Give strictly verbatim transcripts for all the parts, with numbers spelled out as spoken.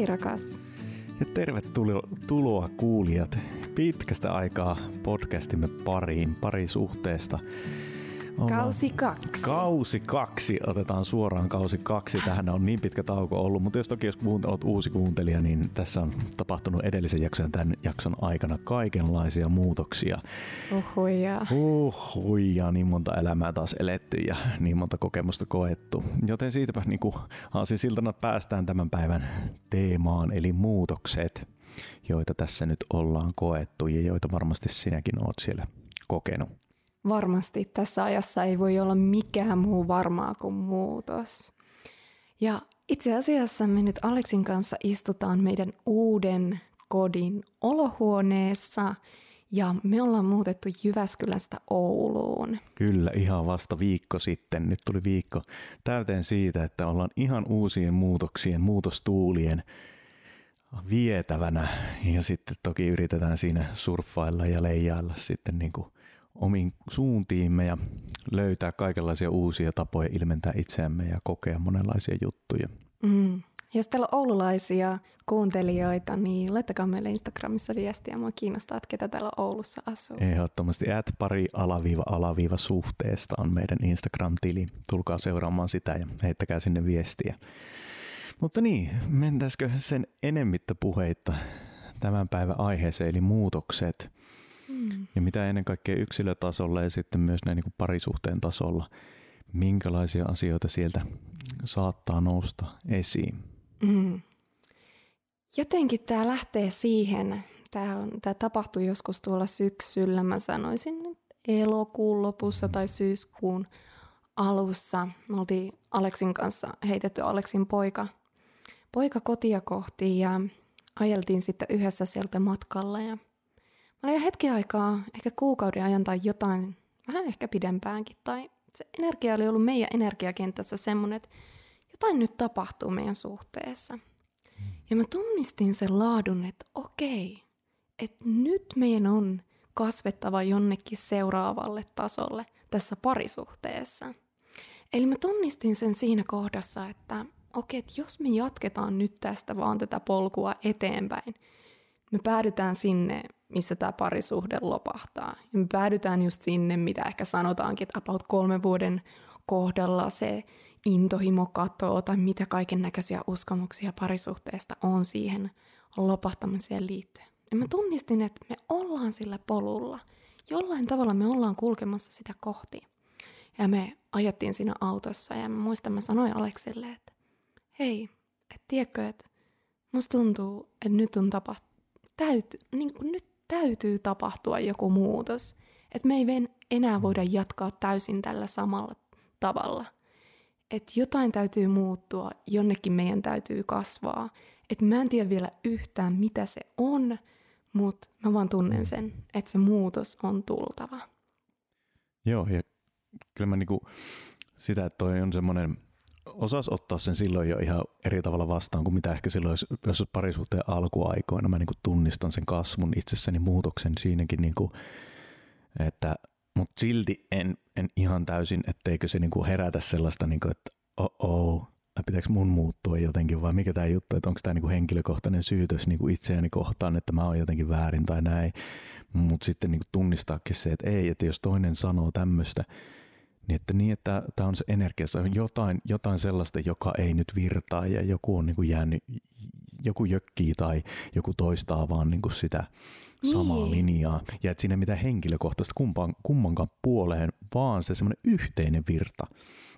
Hei rakas. Ja tervetuloa kuulijat pitkästä aikaa podcastimme pariin, parisuhteesta. Ollaan kausi kaksi. Kausi kaksi, otetaan suoraan kausi kaksi. Tähän on niin pitkä tauko ollut, mutta jos toki jos olet uusi kuuntelija, niin tässä on tapahtunut edellisen jakson ja tämän jakson aikana kaikenlaisia muutoksia. Uhuja. Uhuja, niin monta elämää taas eletty ja niin monta kokemusta koettu. Joten siitäpä niin kuin aasinsiltana päästään tämän päivän teemaan, eli muutokset, joita tässä nyt ollaan koettu ja joita varmasti sinäkin olet siellä kokenut. Varmasti tässä ajassa ei voi olla mikään muu varmaa kuin muutos. Ja itse asiassa me nyt Aleksin kanssa istutaan meidän uuden kodin olohuoneessa ja me ollaan muutettu Jyväskylästä Ouluun. Kyllä, ihan vasta viikko sitten. Nyt tuli viikko täyteen siitä, että ollaan ihan uusien muutoksien, muutostuulien vietävänä ja sitten toki yritetään siinä surffailla ja leijailla sitten niin kuin omiin suuntiimme ja löytää kaikenlaisia uusia tapoja ilmentää itseämme ja kokea monenlaisia juttuja. Mm. Jos teillä on oululaisia kuuntelijoita, niin laittakaa meille Instagramissa viestiä. Mua kiinnostaa, että ketä täällä Oulussa asuu. Ehdottomasti at pari alaviiva alaviiva suhteesta on meidän Instagram-tili. Tulkaa seuraamaan sitä ja heittäkää sinne viestiä. Mutta niin, mentäisikö sen enemmittä puheitta tämän päivän aiheeseen, eli muutokset. Ja mitä ennen kaikkea yksilötasolla ja sitten myös näin niin kuin parisuhteen tasolla, minkälaisia asioita sieltä saattaa nousta esiin? Mm. Jotenkin tämä lähtee siihen, tämä, on, tämä tapahtui joskus tuolla syksyllä, mä sanoisin elokuun lopussa tai syyskuun alussa. Me oltiin Aleksin kanssa heitetty Aleksin poika, poika kotia kohti ja ajeltiin sitten yhdessä sieltä matkalla ja mä olin jo hetken aikaa, ehkä kuukauden ajan tai jotain, vähän ehkä pidempäänkin, tai se energia oli ollut meidän energiakentässä semmoinen, että jotain nyt tapahtuu meidän suhteessa. Ja mä tunnistin sen laadun, että okei, että nyt meidän on kasvettava jonnekin seuraavalle tasolle tässä parisuhteessa. Eli mä tunnistin sen siinä kohdassa, että okei, että jos me jatketaan nyt tästä vaan tätä polkua eteenpäin, me päädytään sinne, missä tämä parisuhde lopahtaa. Ja me päädytään just sinne, mitä ehkä sanotaankin, että about kolmen vuoden kohdalla se intohimo katoo, tai mitä kaiken näköisiä uskomuksia parisuhteesta on siihen lopahtamiseen liittyen. Ja mä tunnistin, että me ollaan sillä polulla. Jollain tavalla me ollaan kulkemassa sitä kohti. Ja me ajettiin siinä autossa, ja mä muistan, mä sanoin Aleksille, että hei, et tiedätkö, että musta tuntuu, että nyt on tapahtunut. Täyty, niin kuin nyt täytyy tapahtua joku muutos, että me ei enää voida jatkaa täysin tällä samalla tavalla. Että jotain täytyy muuttua, jonnekin meidän täytyy kasvaa. Että mä en tiedä vielä yhtään, mitä se on, mutta mä vaan tunnen sen, että se muutos on tultava. Joo, ja kyllä mä niinku sitä, että toi on semmoinen, osas ottaa sen silloin jo ihan eri tavalla vastaan kuin mitä ehkä silloin, jos parisuhteen alkuaikoina mä niin kuin tunnistan sen kasvun itsessäni, muutoksen siinäkin, niin kuin, että, mutta silti en, en ihan täysin, etteikö se niin kuin herätä sellaista, niin kuin, että oh-oh, pitääkö mun muuttua jotenkin vai mikä tämä juttu, että onko tämä niin kuin henkilökohtainen syytös niin kuin itseäni kohtaan, että mä oon jotenkin väärin tai näin, mutta sitten niin kuin tunnistaakin se, että ei, että jos toinen sanoo tämmöistä, niin, että niin, että tämä on se energia, se on jotain, jotain sellaista, joka ei nyt virtaa ja joku on niin kuin jäänyt, joku jökkii tai joku toistaa vaan niin kuin sitä samaa niin linjaa. Ja että siinä ei mitään henkilökohtaista kumpaan, kummankaan puoleen, vaan se semmoinen yhteinen virta.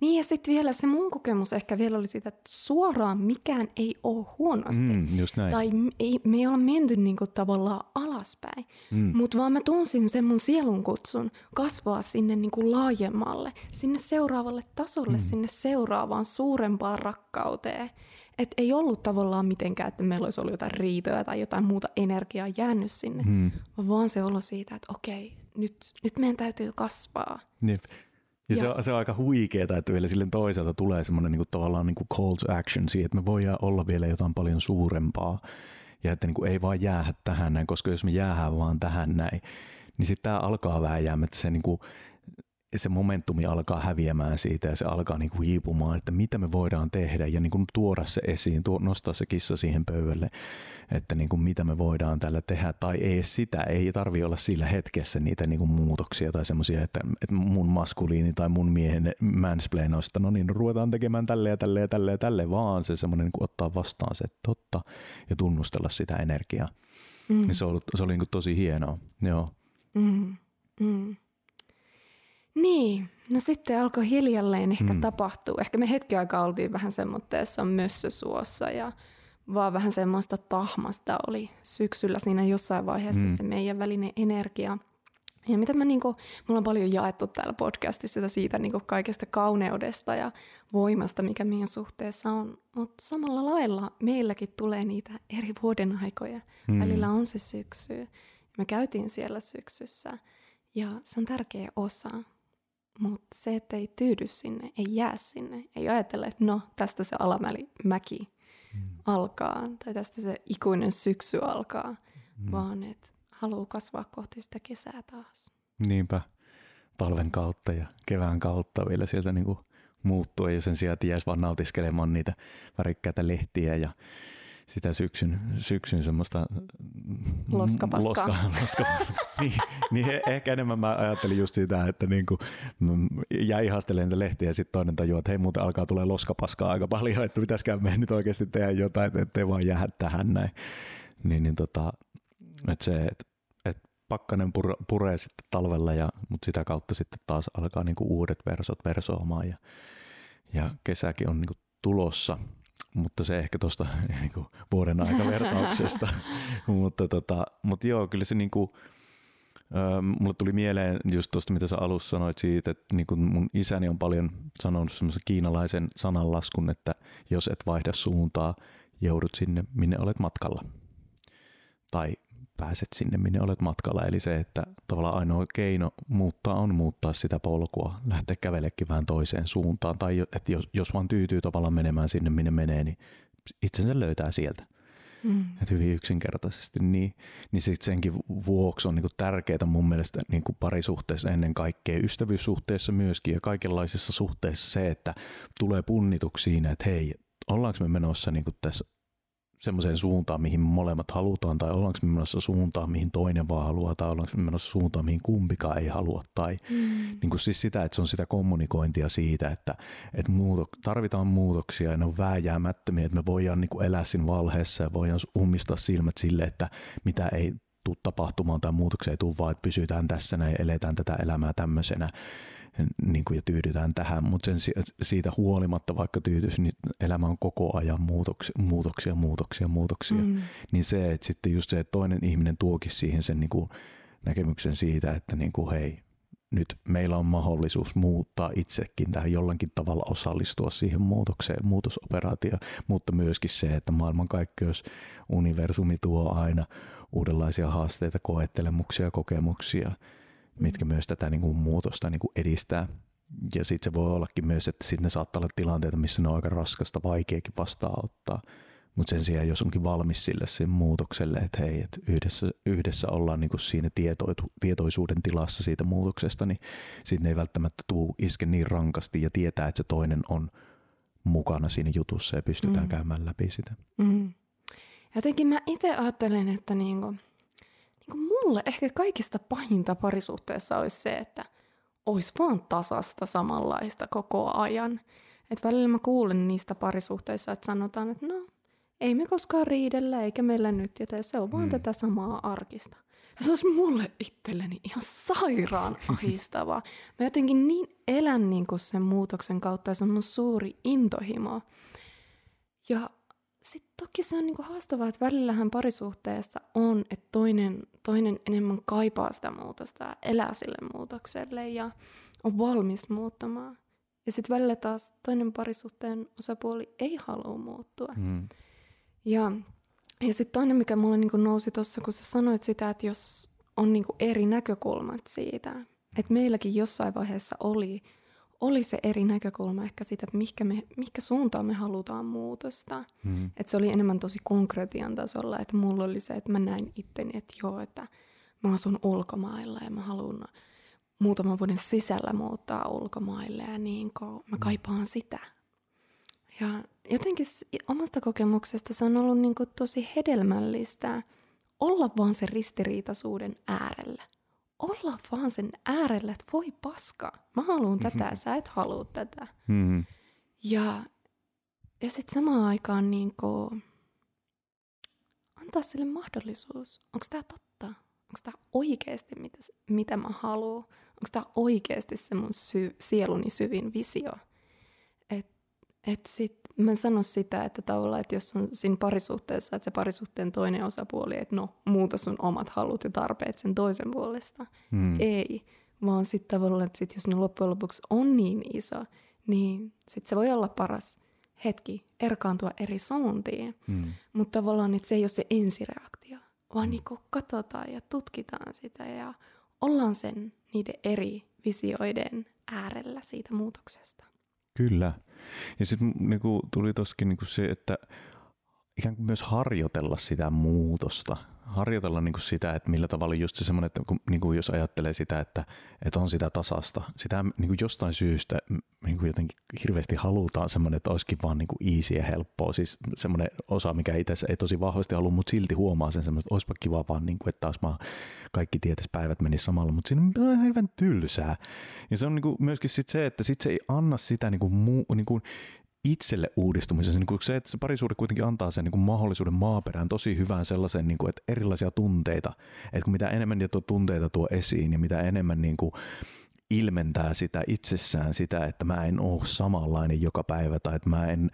Niin ja sitten vielä se mun kokemus ehkä vielä oli sitä, että suoraan mikään ei ole huonosti. Mm, just näin. Tai ei, me ei olla menty niin kuin tavallaan alaspäin, mm. mutta vaan mä tunsin sen mun sielun kutsun kasvaa sinne niin kuin laajemmalle, sinne seuraavalle tasolle, mm. sinne seuraavaan suurempaan rakkauteen. Että ei ollut tavallaan mitenkään, että meillä olisi ollut jotain riitoja tai jotain muuta energiaa jäänyt sinne, hmm. vaan se olo siitä, että okei, nyt, nyt meidän täytyy kasvaa. Jep. Ja, ja se, on, se on aika huikeeta, että vielä silleen toisaalta tulee semmoinen niinku, tavallaan niinku call to action siihen, että me voidaan olla vielä jotain paljon suurempaa ja että niinku, ei vaan jäähä tähän näin, koska jos me jäähään vaan tähän näin, niin sitten tämä alkaa vääjäämättä se niinku, se momentumi alkaa häviämään siitä ja se alkaa niin kuin hiipumaan, että mitä me voidaan tehdä ja niin kuin tuoda se esiin, tuo, nostaa se kissa siihen pöydälle, että niin kuin mitä me voidaan tällä tehdä tai ei sitä, ei tarvitse olla sillä hetkessä niitä niin kuin muutoksia tai semmoisia, että, että mun maskuliini tai mun miehen mansplainosta, no niin, ruvetaan tekemään tälle ja tälle ja tälle ja tälle, vaan se semmoinen niin kuin ottaa vastaan se totta ja tunnustella sitä energiaa. Mm. Se oli, se oli niin kuin tosi hienoa, joo. Mm. Mm. Niin, no sitten alkoi hiljalleen ehkä mm. tapahtua. Ehkä me hetki aikaa oltiin vähän semmoitteessa mössösuossa ja vaan vähän semmoista tahmasta oli syksyllä siinä jossain vaiheessa mm. se meidän välinen energia. Ja mitä mä niinku, mulla on paljon jaettu täällä podcastissa sitä siitä niinku kaikesta kauneudesta ja voimasta, mikä meidän suhteessa on. Mutta samalla lailla meilläkin tulee niitä eri vuodenaikoja. Mm. Välillä on se syksy. Me käytiin siellä syksyssä ja se on tärkeä osa. Mutta se, että ei tyydy sinne, ei jää sinne, ei ajatella, että no tästä se alamäki mm. alkaa tai tästä se ikuinen syksy alkaa, mm. vaan että haluaa kasvaa kohti sitä kesää taas. Niinpä, talven kautta ja kevään kautta vielä sieltä niin kuin muuttua ja sen sijaan, että jäisi vaan nautiskelemaan niitä värikkäitä lehtiä ja sitä syksyn, syksyn semmoista loskapaskaa. Loska, loskapaskaa. Niin, niin ehkä enemmän mä ajattelin just sitä, että niinku, ja ihastelen niitä lehtiä ja sitten toinen tajuu, että hei muuten alkaa tulee loskapaskaa aika paljon, että pitäisikään meidän nyt oikeasti tehdä jotain, ettei vaan jää tähän näin. Niin, niin tota, että se, että et pakkanen pure, puree sitten talvella, ja, mutta sitä kautta sitten taas alkaa niinku uudet versot versoamaan ja, ja kesäkin on niinku tulossa. Mutta se ehkä tuosta niinku vuoden aikavertauksesta. mutta tota, mut joo, kyllä se niinku, ö, mulle tuli mieleen just tuosta, mitä sä alussa sanoit siitä, että niinku mun isäni on paljon sanonut semmoisen kiinalaisen sananlaskun, että jos et vaihda suuntaa, joudut sinne, minne olet matkalla. Tai pääset sinne, minne olet matkalla. Eli se, että tavallaan ainoa keino muuttaa on muuttaa sitä polkua, lähteä kävellekin vähän toiseen suuntaan. Tai että jos, jos vaan tyytyy tavallaan menemään sinne, minne menee, niin itsensä löytää sieltä. Mm. Että hyvin yksinkertaisesti. Niin, niin sitten senkin vuoksi on niinku tärkeää mun mielestä niinku parisuhteessa ennen kaikkea, ystävyyssuhteessa myöskin ja kaikenlaisissa suhteissa se, että tulee punnituksi siinä, että hei, ollaanko me menossa niinku tässä semmoiseen suuntaan, mihin molemmat halutaan, tai ollaanko me menossa suuntaan, mihin toinen vaan haluaa, tai ollaanko me menossa suuntaan, mihin kumpikaan ei halua, tai mm. niin kuin siis sitä, että se on sitä kommunikointia siitä, että, että muuto, tarvitaan muutoksia, ja ne on vääjäämättömiä, että me voidaan niin kuin elää siinä valheessa, ja voidaan ummistaa silmät sille, että mitä ei tule tapahtumaan, tai muutoksia ei tule, vaan että pysytään tässä näin, ja eletään tätä elämää tämmöisenä, niin kuin ja tyydytään tähän, mutta siitä huolimatta, vaikka tyytys, niin elämä on koko ajan muutoksia, muutoksia, muutoksia, muutoksia. Mm. Niin se, että sitten just se, että toinen ihminen tuokin siihen sen niin kuin näkemyksen siitä, että niin kuin hei, nyt meillä on mahdollisuus muuttaa itsekin tähän jollakin tavalla osallistua siihen muutokseen, muutosoperaatioon, mutta myöskin se, että maailmankaikkeus, universumi tuo aina uudenlaisia haasteita, koettelemuksia, kokemuksia, mitkä myös tätä niin kuin muutosta niin kuin edistää. Ja sitten se voi ollakin myös, että sitten ne saattaa olla tilanteita, missä ne on aika raskasta, vaikeakin vastaanottaa. Mutta sen sijaan, jos onkin valmis sille sen muutokselle, että hei, et yhdessä, yhdessä ollaan niin kuin siinä tietoitu, tietoisuuden tilassa siitä muutoksesta, niin sitten ei välttämättä tule iske niin rankasti ja tietää, että se toinen on mukana siinä jutussa ja pystytään mm. käymään läpi sitä. Mm. Jotenkin mä itse ajattelen, että niinku mulle ehkä kaikista pahinta parisuhteessa olisi se, että olisi vaan tasasta samanlaista koko ajan. Et välillä mä kuulen niistä parisuhteissa, että sanotaan, että no ei me koskaan riidellä eikä meillä nyt jätä, se on vaan mm. tätä samaa arkista. Ja se olisi mulle itselleni ihan sairaan ahistavaa. Mä jotenkin niin elän niinku sen muutoksen kautta ja se on mun suuri intohimo. Ja sitten toki se on niinku haastavaa, että välillähän parisuhteessa on, että toinen, toinen enemmän kaipaa sitä muutosta ja elää sille muutokselle ja on valmis muuttamaan. Ja sitten välillä taas toinen parisuhteen osapuoli ei halua muuttua. Mm. Ja, ja sitten toinen, mikä mulle niinku nousi tuossa, kun sä sanoit sitä, että jos on niinku eri näkökulmat siitä, että meilläkin jossain vaiheessa oli, oli se eri näkökulma ehkä siitä, että mihinkä, me, mihinkä suuntaan me halutaan muutosta. Mm. Että se oli enemmän tosi konkretian tasolla, että mulla oli se, että mä näin itteni, että joo, että mä asun ulkomailla ja mä haluan muutaman vuoden sisällä muuttaa ulkomaille ja niin kuin mä kaipaan sitä. Ja jotenkin omasta kokemuksesta se on ollut niin kuin tosi hedelmällistä olla vaan sen ristiriitaisuuden äärellä. Olla vaan sen äärellä, että voi paska, mä haluun tätä, sä et halua tätä. Mm-hmm. Ja, ja sitten samaan aikaan niin kuin antaa sille mahdollisuus. Onko tämä totta? Onko tämä oikeasti mitä, mitä mä haluan? Onko tämä oikeasti se mun sy- sieluni syvin visio? Että et sit mä en sano sitä, että tavallaan, että jos on siinä parisuhteessa, että se parisuhteen toinen osapuoli, että no, muuta sun omat halut ja tarpeet sen toisen puolesta. Hmm. Ei, vaan sitten tavallaan, että sit jos ne loppujen lopuksi on niin iso, niin sitten se voi olla paras hetki erkaantua eri suuntiin. Hmm. Mutta tavallaan, että se ei ole se ensireaktio, vaan niin kun katsotaan ja tutkitaan sitä ja ollaan sen niiden eri visioiden äärellä siitä muutoksesta. Kyllä. Ja sitten niinku, tuli tossakin niinku se, että ikään kuin myös harjoitella sitä muutosta. Harjoitella niinku sitä, että millä tavalla just se semmoinen, että niinku, jos ajattelee sitä, että, että on sitä tasasta. Sitä niinku, jostain syystä niinku, jotenkin hirveästi halutaan semmoinen, että olisikin vaan niinku, easy ja helppoa. Siis semmoinen osa, mikä itse ei tosi vahvasti halua, mutta silti huomaa sen semmoinen, että olisipa kiva vaan, niinku, että taas mä kaikki tietäispäivät menisivät samalla, mutta siinä on ihan hirveän tylsää. Ja se on niinku, myöskin sit se, että sit se ei anna sitä niinku, muu, niinku, itselle uudistumisessa. Se, että se parisuhde kuitenkin antaa sen niin kuin mahdollisuuden maaperään tosi hyvään sellaisen, niin kuin, että erilaisia tunteita, että mitä enemmän niitä tunteita tuo esiin ja mitä enemmän niin kuin ilmentää sitä itsessään sitä, että mä en ole samanlainen joka päivä tai että mä en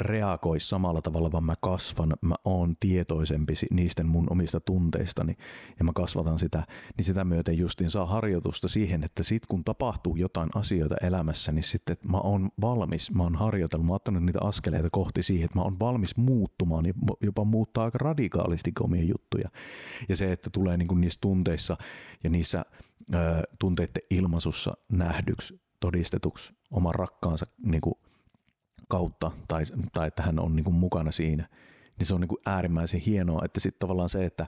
reagoi samalla tavalla, vaan mä kasvan, mä oon tietoisempi niistä mun omista tunteistani ja mä kasvatan sitä, niin sitä myöten justiin saa harjoitusta siihen, että sit kun tapahtuu jotain asioita elämässä, niin sitten mä oon valmis, mä oon harjoitellut, mä oon ottanut niitä askeleita kohti siihen, että mä oon valmis muuttumaan ja jopa muuttaa aika radikaalisti omia juttuja. Ja se, että tulee niinku niissä tunteissa ja niissä tunteiden ilmaisussa nähdyksi, todistetuksi oman rakkaansa niin kuin, kautta tai, tai että hän on niin kuin, mukana siinä, niin se on niin kuin, äärimmäisen hienoa, että sitten tavallaan se, että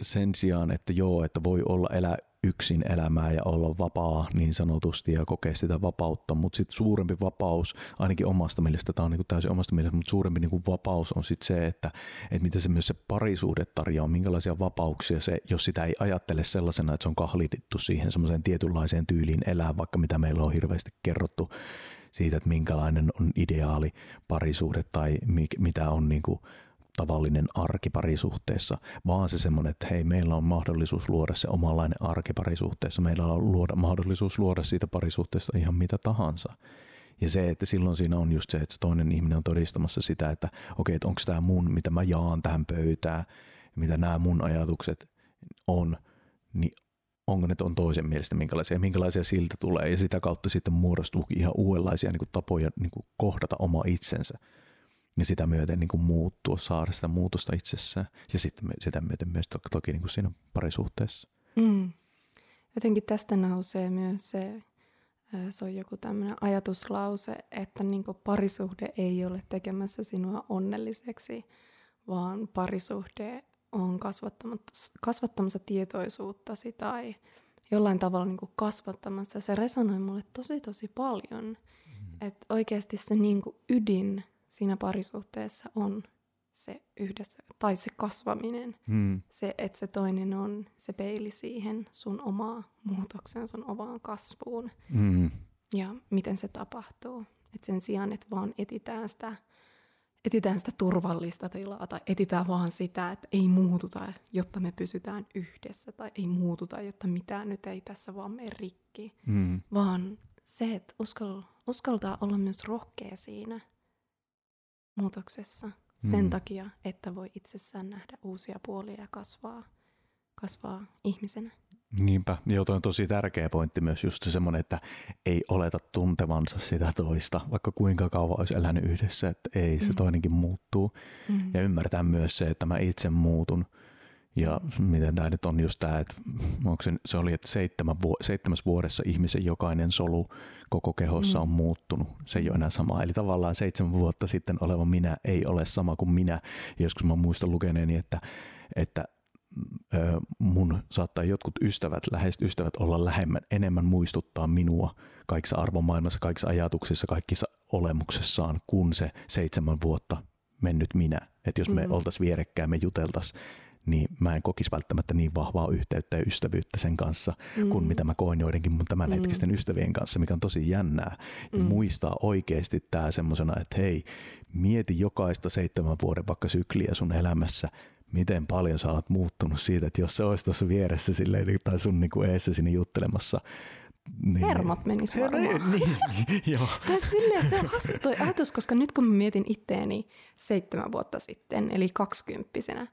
sen sijaan, että joo, että voi olla elää yksin elämää ja olla vapaa niin sanotusti ja kokea sitä vapautta, mutta sitten suurempi vapaus, ainakin omasta mielestä, tämä on niin kuin täysin omasta mielestä, mutta suurempi niin kuin vapaus on sitten se, että, että mitä se myös se parisuhde tarjoaa, minkälaisia vapauksia se, jos sitä ei ajattele sellaisena, että se on kahlitittu siihen semmoiseen tietynlaiseen tyyliin elää, vaikka mitä meillä on hirveästi kerrottu siitä, että minkälainen on ideaali parisuhde tai mikä, mitä on niin kuin tavallinen arki parisuhteessa, vaan se semmoinen, että hei, meillä on mahdollisuus luoda se omanlainen arki parisuhteessa, meillä on luoda, mahdollisuus luoda siitä parisuhteesta ihan mitä tahansa. Ja se, että silloin siinä on just se, että toinen ihminen on todistamassa sitä, että okei, että onko tämä mun, mitä mä jaan tähän pöytään, mitä nämä mun ajatukset on, niin onko ne on toisen mielestä, minkälaisia, minkälaisia siltä tulee, ja sitä kautta sitten muodostuu ihan uudenlaisia niin kuin tapoja niin kuin kohdata oma itsensä. Ja sitä myöten niin kuin muuttua, saada sitä muutosta itsessään. Ja sitten sitä myöten myös to- toki niin kuin siinä parisuhteessa. Mm. Jotenkin tästä nousee myös se, se on joku tämmöinen ajatuslause, että niin kuin parisuhde ei ole tekemässä sinua onnelliseksi, vaan parisuhde on kasvattamassa tietoisuuttasi tai jollain tavalla niin kuin kasvattamassa. Se resonoi mulle tosi tosi paljon. Mm. Että oikeasti se niin kuin ydin siinä parisuhteessa on se yhdessä, tai se kasvaminen, hmm. se, että se toinen on se peili siihen sun omaan muutokseen, sun omaan kasvuun hmm. ja miten se tapahtuu. Et sen sijaan, että vaan etitään sitä, etitään sitä turvallista tilaa tai etitään vaan sitä, että ei muututa, jotta me pysytään yhdessä tai ei muututa, jotta mitään nyt ei tässä vaan mene rikki, hmm. vaan se, että uskal, uskaltaa olla myös rohkea siinä muutoksessa sen mm. takia, että voi itsessään nähdä uusia puolia ja kasvaa, kasvaa ihmisenä. Niinpä, joo, toi on tosi tärkeä pointti myös just semmoinen, että ei oleta tuntevansa sitä toista, vaikka kuinka kauan olisi elänyt yhdessä, että ei, se mm. toinenkin muuttuu. Mm. Ja ymmärtää myös se, että mä itse muutun. Ja miten tämä nyt on just tämä, että onko se, se oli, että seitsemän vu- seitsemäs vuodessa ihmisen jokainen solu koko kehossa mm. on muuttunut. Se ei ole enää sama. Eli tavallaan seitsemän vuotta sitten oleva minä ei ole sama kuin minä. Joskus mä muistan lukeneeni, että, että mun saattaa jotkut ystävät, läheiset ystävät olla lähemmän, enemmän muistuttaa minua kaikissa arvomaailmassa, kaikissa ajatuksissa, kaikissa olemuksessaan kuin se seitsemän vuotta mennyt minä. Että jos me mm-hmm. oltaisiin vierekkäin, me juteltaisiin, niin mä en kokisi välttämättä niin vahvaa yhteyttä ja ystävyyttä sen kanssa, mm. kuin mitä mä koin joidenkin mun tämänhetkisten mm. ystävien kanssa, mikä on tosi jännää. Ja mm. muistaa oikeasti tää semmosena, että hei, mieti jokaista seitsemän vuoden vaikka sykliä sun elämässä, miten paljon sä oot muuttunut siitä, että jos sä ois tuossa vieressä silleen, tai sun niinku eessä sinne juttelemassa, niin, hermot menis varmaan. Niin, niin, joo. Silleen, se on hassu toi ajatus, koska nyt kun mä mietin itteeni seitsemän vuotta sitten, eli kaksikymppisenä,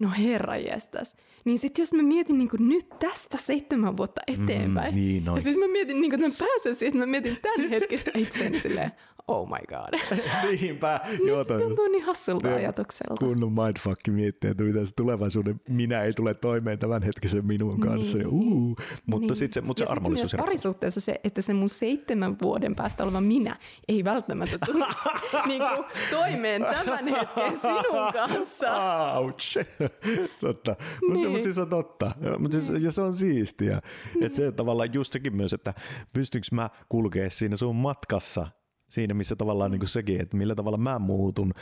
no herranjestas. Niin sitten jos mä mietin niin kuin nyt tästä seitsemän vuotta eteenpäin, mm, niin ja sitten mä mietin, niin kuin, että mä pääsen siihen, että mä mietin tämän hetkistä itseäni silleen, oh my god. Niinpä. Niin se tuntuu niin hassulta ne, ajatukselta. Kunnon mindfuck miettiä, että mitä se tulevaisuuden minä ei tule toimeen tämän hetkisen minun kanssa. Niin. Uh, mutta niin. sitten se, mut se armollisuus. Ja sitten myös parisuhteessa se, että se mun seitsemän vuoden päästä oleva minä ei välttämättä tulisi niin kuin, toimeen tämän hetken sinun kanssa. Ouch. Totta, niin. mutta, mutta siis on totta. Mutta siis, ja se on siistiä. Niin. Että se tavallaan just sekin myös, että pystynkö mä kulkea siinä sun matkassa, siinä missä tavallaan niin kuin sekin, että millä tavalla mä muutun,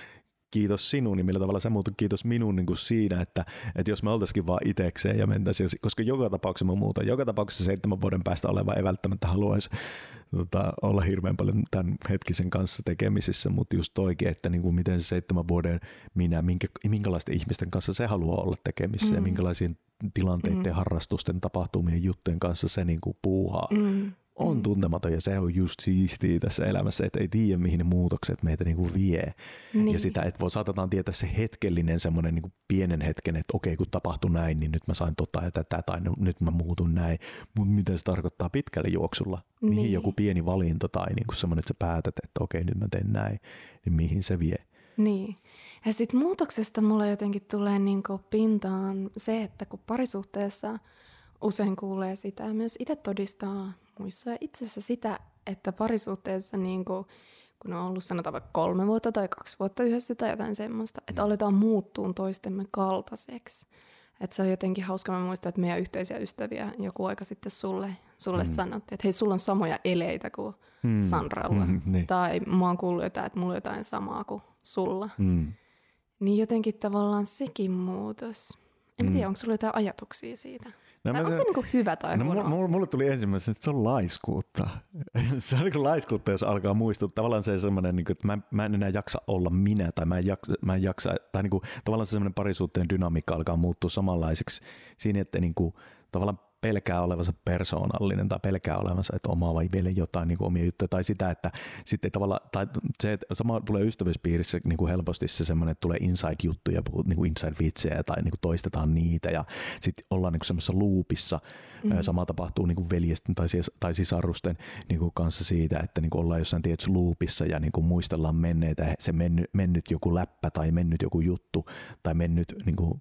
kiitos sinun, ja millä tavalla sä muutut, kiitos minun niin kuin siinä, että, että jos me oltaisikin vaan itekseen ja mentäisiin, koska joka tapauksessa mä muutan, joka tapauksessa seitsemän vuoden päästä oleva ei välttämättä haluaisi tota, olla hirveän paljon tämän hetkisen kanssa tekemisissä, mutta just toikin, että niin kuin miten se seitsemän vuoden minä, minkä, minkälaisten ihmisten kanssa se haluaa olla tekemisissä mm. ja minkälaisiin tilanteiden, mm. harrastusten, tapahtumien, juttujen kanssa se niin kuin puuhaa. Mm. On tuntematon ja se on just siistiä tässä elämässä, että ei tiedä mihin ne muutokset meitä niinku vie. Niin. Ja sitä, että saatetaan tietää se hetkellinen semmoinen niinku pienen hetken, että okei kun tapahtui näin, niin nyt mä sain tota ja tätä tai nyt mä muutun näin. Mutta mitä se tarkoittaa pitkällä juoksulla? Mihin niin. joku pieni valinta tai niinku semmoinen, että sä päätät, että okei nyt mä teen näin, niin mihin se vie? Niin. Ja sitten muutoksesta mulle jotenkin tulee niinku pintaan se, että kun parisuhteessa usein kuulee sitä ja myös itse todistaa muissa itse asiassa sitä, että parisuhteessa niin kuin, kun on ollut sanotaan vaikka kolme vuotta tai kaksi vuotta yhdessä tai jotain semmoista, että aletaan muuttua toistemme kaltaiseksi. Että se on jotenkin hauska. Mä muistan, että meidän yhteisiä ystäviä joku aika sitten sulle, sulle mm. sanottiin, että hei, sulla on samoja eleitä kuin mm. Sandralla. Mm, niin. Tai mä oon kuullut jotain, että mulla on jotain samaa kuin sulla. Mm. Niin jotenkin tavallaan sekin muutos. En mm. tiedä, onko sulla jotain ajatuksia siitä? No, tai onko se niinku hyvä tai no, huono asia? Mulle tuli ensimmäisenä, että se on laiskuutta. Se on niinku laiskuutta, jos alkaa muistua. Tavallaan se semmoinen, että mä en enää jaksa olla minä, tai mä en jaksa, mä en jaksa tai niinku, tavallaan se semmoinen parisuhteen dynamiikka alkaa muuttua samanlaiseksi siinä, että niinku, tavallaan pelkää olevansa persoonallinen tai pelkää olevansa, että omaa vai vielä jotain niin kuin omia juttuja tai sitä, että sitten tavallaan, tai se, että sama tulee ystävyyspiirissä niin kuin helposti se semmoinen, että tulee inside-juttuja, niin kuin inside-vitsejä tai niin kuin toistetaan niitä ja sitten ollaan niin kuin semmoisessa loopissa. Mm-hmm. Sama tapahtuu niin kuin veljesten tai, sis- tai sisarusten niin kuin kanssa siitä, että niin kuin ollaan jossain tietyssä loopissa ja niin kuin muistellaan menneitä, se menny, mennyt joku läppä tai mennyt joku juttu tai mennyt niin kuin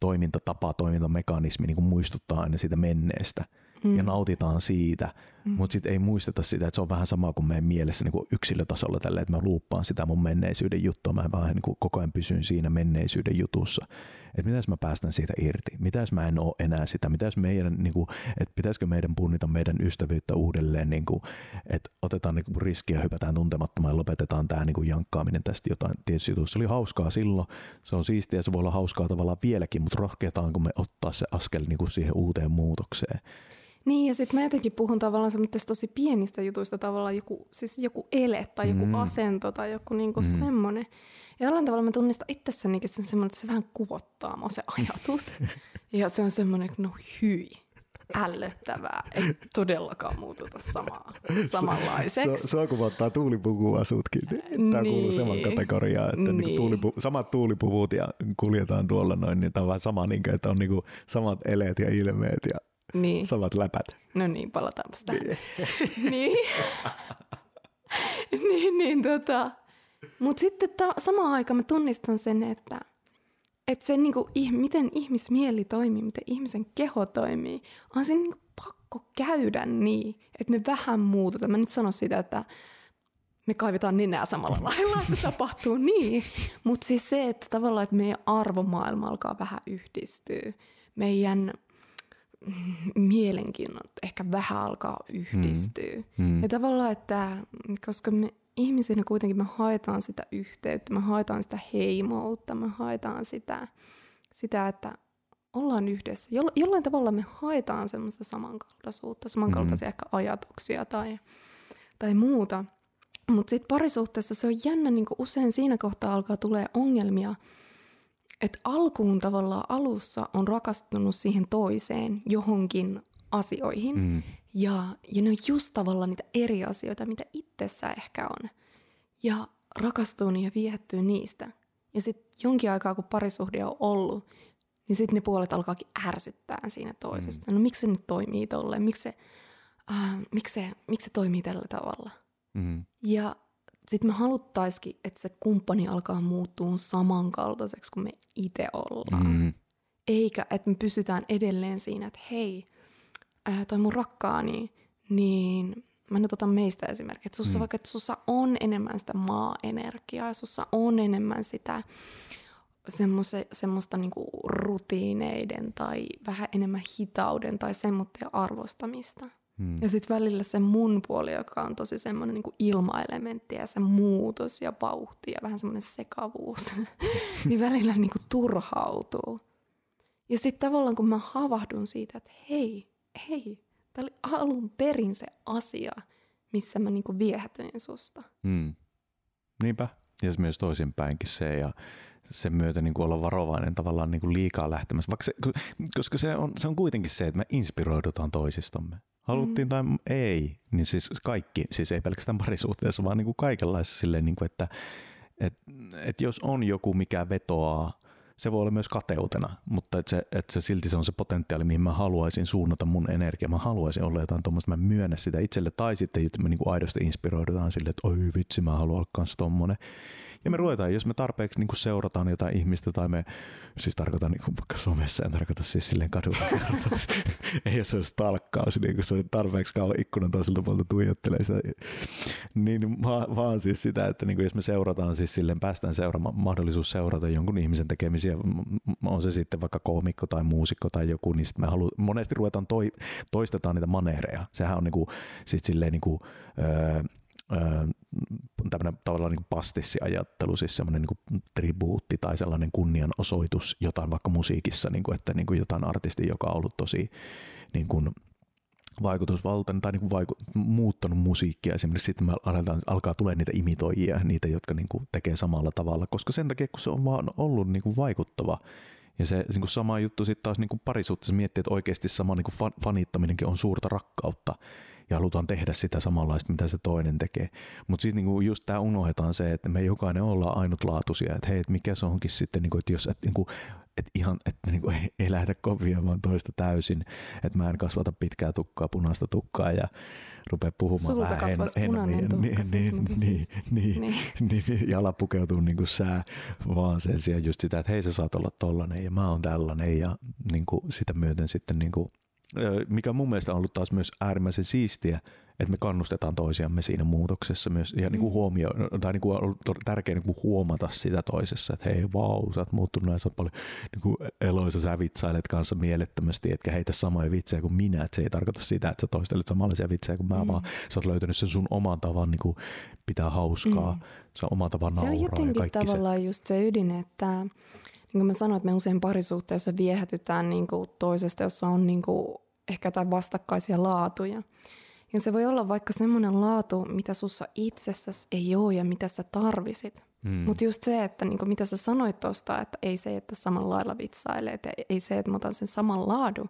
toimintatapa, toimintamekanismi niin kuin muistuttaa aina siitä menneestä mm. ja nautitaan siitä, mm. mutta sitten ei muisteta sitä, että se on vähän sama kuin meidän mielessä niin kuin yksilötasolla tällä, että mä luuppaan sitä mun menneisyyden juttua, mä vähän niin kuin koko ajan pysyn siinä menneisyyden jutussa, että mitä jos mä päästän siitä irti, mitä jos mä en ole enää sitä, mitä jos meidän, niin kuin, että pitäisikö meidän punnita meidän ystävyyttä uudelleen, niin kuin, että otetaan niin kuin riskiä, hypätään tuntemattomaan ja lopetetaan tämä niin kuin jankkaaminen tästä jotain tietysti jutusta. Se oli hauskaa silloin, se on siistiä, se voi olla hauskaa tavallaan vieläkin, mutta rohkeataanko me ottaa se askel niin kuin siihen uuteen muutokseen. Niin, ja sitten mä jotenkin puhun tavallaan semmoisesta tosi pienistä jutuista, tavallaan joku, siis joku ele tai joku mm. asento tai joku niinku mm. semmoinen. Ja jollain tavalla mä tunnistan itsessänikin sen semmoinen, että se vähän kuvottaa mua se ajatus. Ja se on semmoinen, no hyi, ällöttävää, ei todellakaan muututa samaa, samanlaiseksi. Sua kuvottaa tuulipukua sutkin. Tämä niin. kuuluu saman kategoriaan, että niin. niinku tuulipu, samat tuulipuvut ja kuljetaan tuolla noin, niin tämä on vähän sama, niin kuin, että on niinku samat eleet ja ilmeet ja niin. samat läpät. No niin, palataanpas tähän. niin, niin, niin tota. Mutta sitten ta- samaan aikaan mä tunnistan sen, että et se niinku, ih- miten ihmismieli toimii, miten ihmisen keho toimii, on sen niinku pakko käydä niin, että me vähän muututaan. Mä nyt sanon sitä, että me kaivetaan nenää samalla lailla, että tapahtuu niin. Mutta siis se, että tavallaan että meidän arvomaailma alkaa vähän yhdistyä. Meidän mielenkiinnot ehkä vähän alkaa yhdistyä. Mm. Ja tavallaan, että koska me ihmisinä kuitenkin me haetaan sitä yhteyttä, me haetaan sitä heimoutta, me haetaan sitä, sitä että ollaan yhdessä. Jollain tavalla me haetaan semmoista samankaltaisuutta, samankaltaisia mm. ehkä ajatuksia tai, tai muuta. Mutta sitten parisuhteessa se on jännä, niin kun usein siinä kohtaa alkaa tulee ongelmia, että alkuun tavallaan alussa on rakastunut siihen toiseen johonkin asioihin. Mm. Ja, ja ne on just tavallaan niitä eri asioita, mitä itsessä ehkä on. Ja rakastuu ja viehättyy niistä. Ja sitten jonkin aikaa, kun parisuhde on ollut, niin sitten ne puolet alkaakin ärsyttää siinä toisesta. Mm. No miksi se nyt toimii tolleen? Miksi se, äh, miksi se, miksi se toimii tällä tavalla? Mm. Ja sitten me haluttaisikin, että se kumppani alkaa muuttua samankaltaiseksi kuin me itse ollaan. Mm. Eikä, että me pysytään edelleen siinä, että hei, äh, toi mun rakkaani, niin mä nyt otan meistä esimerkiksi. Että sussa, mm. vaikka, että sussa on enemmän sitä maa-energiaa, sussa on enemmän sitä Semmose, semmoista niinku rutiineiden tai vähän enemmän hitauden tai semmoitteen arvostamista. Hmm. Ja sitten välillä se mun puoli, joka on tosi semmoinen niinku ilmaelementti ja se muutos ja vauhti ja vähän semmoinen sekavuus, niin välillä niinku turhautuu. Ja sitten tavallaan kun mä havahdun siitä, että hei, hei, tää oli alun perin se asia, missä mä niinku viehätyin susta. Hmm. Niinpä. Ja myös toisinpäinkin se ja sen myötä niin kuin olla varovainen tavallaan niin kuin liikaa lähtemässä, vaikka se, koska se on, se on kuitenkin se, että me inspiroidutaan toisistamme. Haluttiin tai ei, niin siis kaikki, siis ei pelkästään parisuhteessa, vaan niin kuin kaikenlaisessa silleen, niin kuin, että et, et jos on joku, mikä vetoaa, se voi olla myös kateutena, mutta et se, et se, silti se on se potentiaali, mihin mä haluaisin suunnata mun energiaa. Mä haluaisin olla jotain tuommoista, mä myönnä sitä itselle. Tai sitten että me niinku aidosti inspiroidutaan silleen, että oi vitsi, mä haluan olla kans tommonen. Ja me ruvetaan, jos me tarpeeksi niinku seurataan jotain ihmistä tai me, siis tarkoitan niinku vaikka somessa, en tarkoita siis silleen kadulla seurataan. Ei jos se olisi talkkaus, niin kun se oli tarpeeksi kauan ikkunan toiselta puolta tuijottelee sitä. Niin vaan, vaan siis sitä, että niinku jos me seurataan siis silleen, päästään seuraamaan, mahdollisuus seurata jonkun ihmisen tekemisiä. On se sitten vaikka koomikko tai muusikko tai joku, niin sitten me halu- monesti ruvetaan toi- toistetaan niitä maneereja. Sehän on niinku, sit silleen niinku, öö, öö, tämmöinen tavallaan niinku pastissiajattelu, siis semmoinen niinku tribuutti tai sellainen kunnianosoitus jotain vaikka musiikissa, niinku, että niinku jotain artisti, joka on ollut tosi niinku vaikutusvaltainen tai niinku vaiku- muuttanut musiikkia esimerkiksi, sitten me aletaan, alkaa tulee niitä imitoijia, niitä, jotka niinku tekee samalla tavalla, koska sen takia, kun se on vaan ollut niinku vaikuttava. Ja se niinku sama juttu sitten taas niinku parisuhteessa miettii, että oikeasti sama niinku fan- fanittaminenkin on suurta rakkautta ja halutaan tehdä sitä samanlaista, mitä se toinen tekee. Mutta sitten niinku just tämä unohdetaan se, että me jokainen ollaan ainutlaatuisia, että hei, et mikä se onkin sitten, niinku, että jos et, niinku, Että ihan, että niinku ei, ei lähdetä kopiaamaan toista täysin, että mä en kasvata pitkää tukkaa, punaista tukkaa ja rupea puhumaan sulta vähän hennoin. Niin, niin, niin, niin, niin. niin, jala pukeutuu niin kuin sää, vaan sen sijaan just sitä, että hei sä saat olla tollanen ja mä oon tällainen ja niin kuin sitä myöten sitten, niin kuin, mikä mun mielestä on ollut taas myös äärimmäisen siistiä, että me kannustetaan toisiamme siinä muutoksessa myös ja mm. niin kuin huomio, tai niin kuin on tärkeää niin kuin huomata sitä toisessa, että hei vau, sä oot muuttunut näin, sä oot paljon niin kuin Eloisa, sä vitsailet kanssa mielettömästi, etkä heitä samoja vitsejä kuin minä, että se ei tarkoita sitä, että sä toistelet samanlaisia vitsejä kuin mä, mm. vaan sä oot löytänyt sen sun oman tavan niin kuin pitää hauskaa, mm. se on oman tavan nauraa ja kaikki se. Se on jotenkin tavallaan just se ydin, että niin kuin mä sanoin, että me usein parisuhteessa viehätytään niin kuin toisesta, jossa on niin kuin ehkä jotain vastakkaisia laatuja. Ja se voi olla vaikka semmoinen laatu, mitä sussa itsessäsi ei ole ja mitä sä tarvisit. Mm. Mutta just se, että niinku, mitä sä sanoit tuosta, että ei se, että samalla lailla vitsailee, ei se, että mä otan sen saman laadun,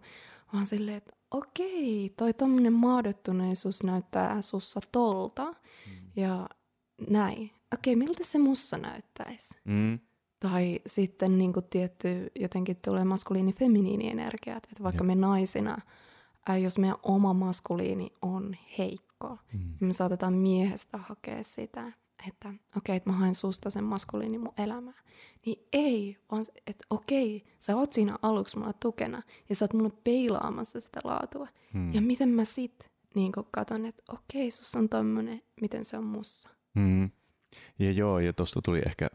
vaan silleen, että okei, toi tommonen maadottuneisuus näyttää sussa tolta mm. ja näin. Okei, miltä se mussa näyttäisi? Mm. Tai sitten niinku, tietty jotenkin tulee maskuliini-feminiini-energiat, että vaikka ja. me naisina, jos meidän oma maskuliini on heikko, mm. niin me saatetaan miehestä hakea sitä, että okei, okay, että mä haen susta sen maskuliini mun elämään. Niin ei, vaan että okei, okay, sä oot siinä aluksi mulla tukena ja sä oot mulla peilaamassa sitä laatua. Mm. Ja miten mä sit niin kun katon, että okei, okay, sussa on tommonen, miten se on mussa. Mm. Ja joo, ja tuosta tuli ehkä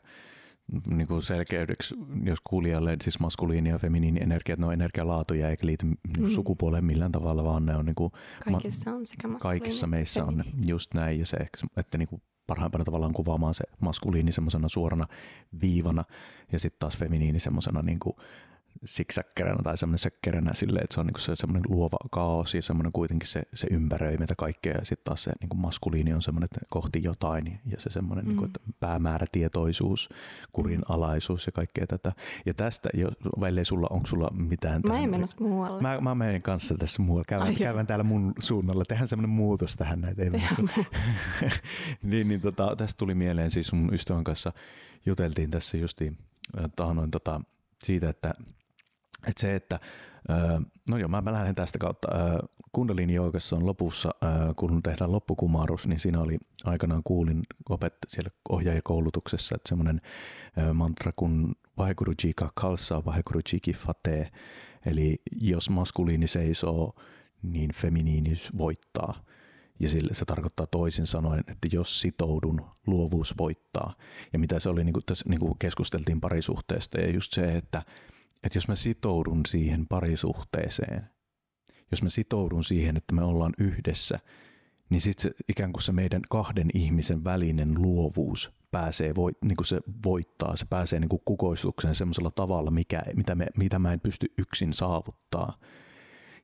niin kuin selkeydeksi, jos kuulijalle, siis maskuliini ja feminiini energia, ne on energialaatuja eikä liity mm. sukupuoleen millään tavalla, vaan ne on niin kuin, kaikissa ma- on sekä maskuliini. Kaikissa meissä on just näin, ja se ehkä, että niin kuin parhaimpana tavallaan kuvaamaan se maskuliini semmoisena suorana viivana ja sitten taas feminiini semmoisena niin kuin siksäkkeränä tai semmoinen sekkeränä silleen, että se on niin kuin se semmoinen luova kaos ja semmoinen kuitenkin se, se ympäröi meitä kaikkea, ja sitten taas se niin kuin maskuliini on semmoinen, että kohti jotain, ja se semmoinen mm. niin kuin, että päämäärätietoisuus, kurinalaisuus ja kaikkea tätä. Ja tästä, jos välillä sulla, onko sulla mitään? Mä en mennä muualle. Mä, mä menen kanssa tässä muualle. Käydään, käydään täällä mun suunnalla. Tehdään semmoinen muutos tähän näitä. niin, niin, tota, tästä tuli mieleen, siis mun ystävän kanssa juteltiin tässä justiin tahanoin tota, siitä, että Että se, että, no joo, mä lähden tästä kautta. Kundalini-joukassa on lopussa, kun tehdään loppukumarus, niin siinä oli aikanaan kuulin opet siellä ohjaajakoulutuksessa, että semmoinen mantra kun Vaheguruji ka khalsa, Vaheguruji ki fateh. Eli jos maskuliini seisoo, niin feminiinis voittaa. Ja sille se tarkoittaa toisin sanoen, että jos sitoudun, luovuus voittaa. Ja mitä se oli, niin kuin tässä niin kuin keskusteltiin parisuhteesta, ja just se, että Että jos mä sitoudun siihen parisuhteeseen, jos mä sitoudun siihen, että me ollaan yhdessä, niin sitten se ikään kuin se meidän kahden ihmisen välinen luovuus pääsee, voit, niin kuin se voittaa, se pääsee niin kuin kukoistukseen semmoisella tavalla, mikä, mitä, me, mitä mä en pysty yksin saavuttaa.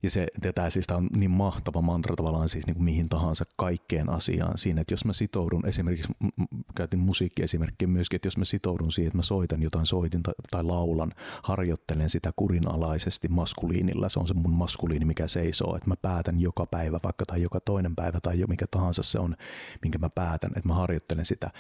Ja, ja tämä siis on niin mahtava mantra tavallaan siis niin kuin mihin tahansa kaikkeen asiaan siinä, että jos mä sitoudun esimerkiksi, käytin musiikkiesimerkkiä myöskin, että jos mä sitoudun siihen, että mä soitan jotain soitinta tai laulan, harjoittelen sitä kurinalaisesti maskuliinilla, se on se mun maskuliini, mikä seisoo, että mä päätän joka päivä vaikka tai joka toinen päivä tai jo mikä tahansa se on, minkä mä päätän, että mä harjoittelen sitä,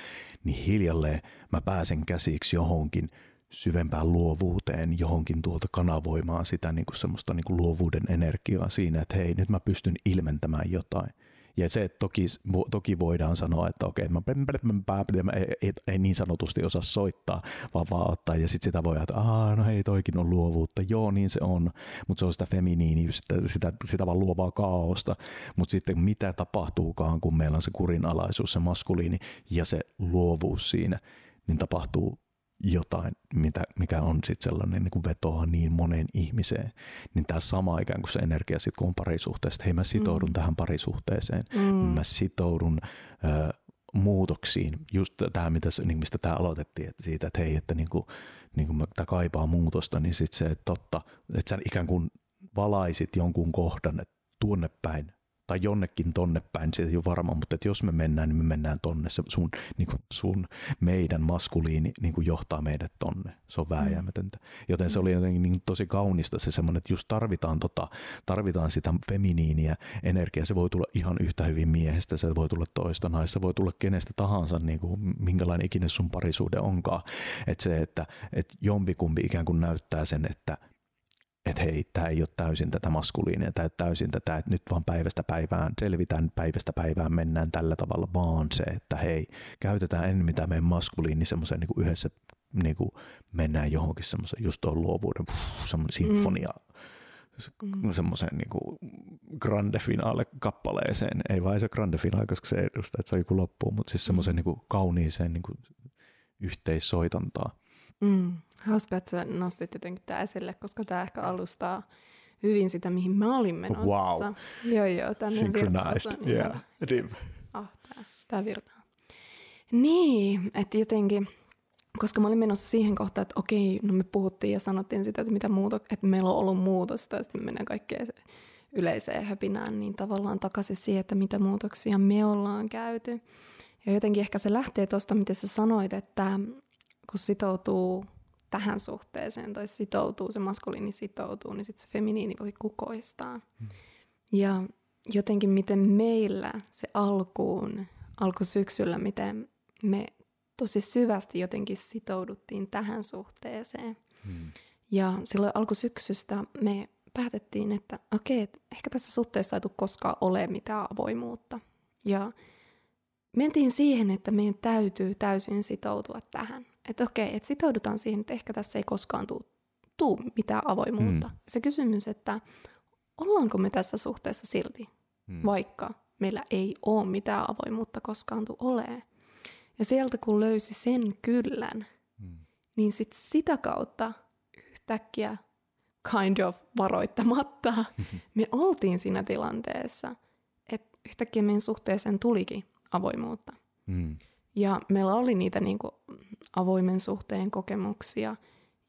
niin hiljalleen mä pääsen käsiksi johonkin syvempään luovuuteen, johonkin tuolta kanavoimaan sitä niin kuin semmoista niin kuin luovuuden energiaa siinä, että hei, nyt mä pystyn ilmentämään jotain. Ja se, että toki, toki voidaan sanoa, että okei, mä, mä ei, ei, ei niin sanotusti osaa soittaa, vaan vaan ottaa. Ja sitten sitä voi ajatella, että aah, no hei, toikin on luovuutta. Joo, niin se on. Mutta se on sitä feminiiniä, sitä, sitä, sitä vaan luovaa kaaosta. Mutta sitten mitä tapahtuukaan, kun meillä on se kurinalaisuus, se maskuliini ja se luovuus siinä, niin tapahtuu jotain, mitä, mikä on sitten sellainen niin kuin vetoa niin moneen ihmiseen, niin tämä sama ikään kuin se energia sitten, kun on parisuhteessa, hei mä sitoudun mm. tähän parisuhteeseen, mm. mä sitoudun ö, muutoksiin, just tämä, niin mistä tämä aloitettiin, että siitä, että hei, että niin kuin, niin kuin tämä kaipaa muutosta, niin sitten se, että totta, että sä ikään kuin valaisit jonkun kohdan, että tuonne päin, tai jonnekin tonne päin, siitä ei ole varma, mutta että jos me mennään, niin me mennään tonne. Se sun, niin kuin sun meidän maskuliini niin kuin johtaa meidät tonne. Se on vääjäämätöntä. Joten se oli jotenkin niin tosi kaunista se semmoinen, että just tarvitaan, tota, tarvitaan sitä feminiiniä energiaa. Se voi tulla ihan yhtä hyvin miehestä, se voi tulla toista naista, voi tulla kenestä tahansa, niin kuin minkälainen ikinä sun parisuhde onkaan. Että se, että, että jompikumpi ikään kuin näyttää sen, että että hei, tämä ei ole täysin tätä maskuliinia, tämä ei ole täysin tätä, että nyt vaan päivästä päivään selvitään, päivästä päivään mennään tällä tavalla, vaan se, että hei, käytetään ennen mitä meidän maskuliini semmoiseen niin kuin yhdessä, niin kuin mennään johonkin semmoiseen, just tuon luovuuden, semmoinen sinfonia, mm. semmoiseen niin kuin grande finale kappaleeseen, ei vaan se grande finale, koska se edustaa, että se on joku loppuun, mutta siis semmoiseen niin kuin kauniiseen niin kuin yhteissoitantaan. Mm. Hauska, että sä nostit jotenkin tää esille, koska tää ehkä alustaa hyvin sitä, mihin mä olin menossa. Wow. Joo, joo. Synchronized. Yeah. Ihan... Ah, tää, tää virtaa. Niin, että jotenkin, koska mä olin menossa siihen kohtaan, että okei, no me puhuttiin ja sanottiin sitä, että, mitä muuto, että meillä on ollut muutosta, ja sitten me mennään kaikkeen yleiseen höpinään, niin tavallaan takaisin siihen, että mitä muutoksia me ollaan käyty. Ja jotenkin ehkä se lähtee tuosta, miten sä sanoit, että kun sitoutuu tähän suhteeseen tai sitoutuu, se maskuliini sitoutuu, niin sitten se feminiini voi kukoistaa. Hmm. Ja jotenkin miten meillä se alkuun, alkusyksyllä, miten me tosi syvästi jotenkin sitouduttiin tähän suhteeseen. Hmm. Ja silloin alkusyksystä me päätettiin, että okei, et ehkä tässä suhteessa ei tule koskaan ole mitään avoimuutta. Ja mentiin siihen, että meidän täytyy täysin sitoutua tähän. Että okei, että sitoudutaan siihen, että ehkä tässä ei koskaan tule mitään avoimuutta. Mm. Se kysymys, että ollaanko me tässä suhteessa silti, mm. vaikka meillä ei ole mitään avoimuutta koskaan tule olemaan. Ja sieltä kun löysi sen kyllän, mm. niin sit sitä kautta yhtäkkiä kind of varoittamatta me oltiin siinä tilanteessa, että yhtäkkiä meidän suhteeseen tulikin avoimuutta. Mm. Ja meillä oli niitä niinku avoimen suhteen kokemuksia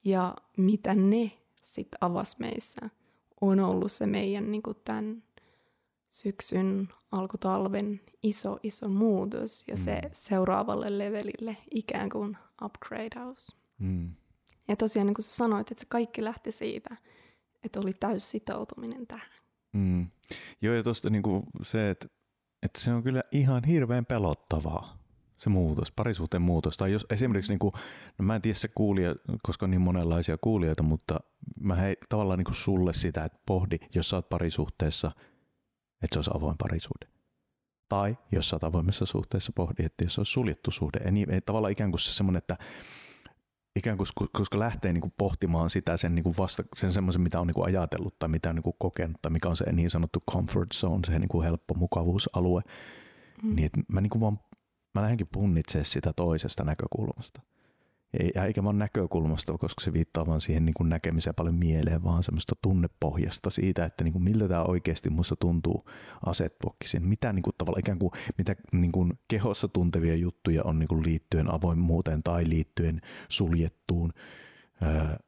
ja mitä ne sitten avasi meissä on ollut se meidän niinku tämän syksyn, alkutalven iso, iso muutos ja mm. se seuraavalle levelille ikään kuin upgradeaus. Mm. Ja tosiaan niin kuin sä sanoit, että se kaikki lähti siitä, että oli täys sitoutuminen tähän. Mm. Joo ja tuosta niin kuin se, että, että se on kyllä ihan hirveän pelottavaa se muutos, parisuhteen muutos. Tai jos esimerkiksi, niin kuin, no mä en tiedä se kuulija, koska on niin monenlaisia kuulijoita, mutta mä hei, tavallaan niin kuin sulle sitä, että pohdi, jos sä oot parisuhteessa, että se olisi avoin parisuhde. Tai jos sä oot avoimessa suhteessa, pohdi, että jos se olisi suljettu suhde. Ei, ei tavallaan ikään kuin se semmoinen, että ikään kuin, koska lähtee niin kuin pohtimaan sitä sen, niin kuin vasta, sen semmoisen, mitä on niin kuin ajatellut tai mitä on niin kuin kokenut tai mikä on se niin sanottu comfort zone, se niin kuin helppo mukavuusalue, mm. niin että mä, niin kuin vaan, mä lähdenkin punnitsemaan sitä toisesta näkökulmasta. Ja eikä vaan näkökulmasta, koska se viittaa vaan siihen niin kuin näkemiseen paljon mieleen, vaan semmoista tunnepohjasta siitä, että niin kuin miltä tämä oikeasti musta tuntuu asettuakin. Mitä niin kuin tavallaan ikään kuin, mitä niin kuin kehossa tuntevia juttuja on niin kuin liittyen avoimuuteen tai liittyen suljettuun,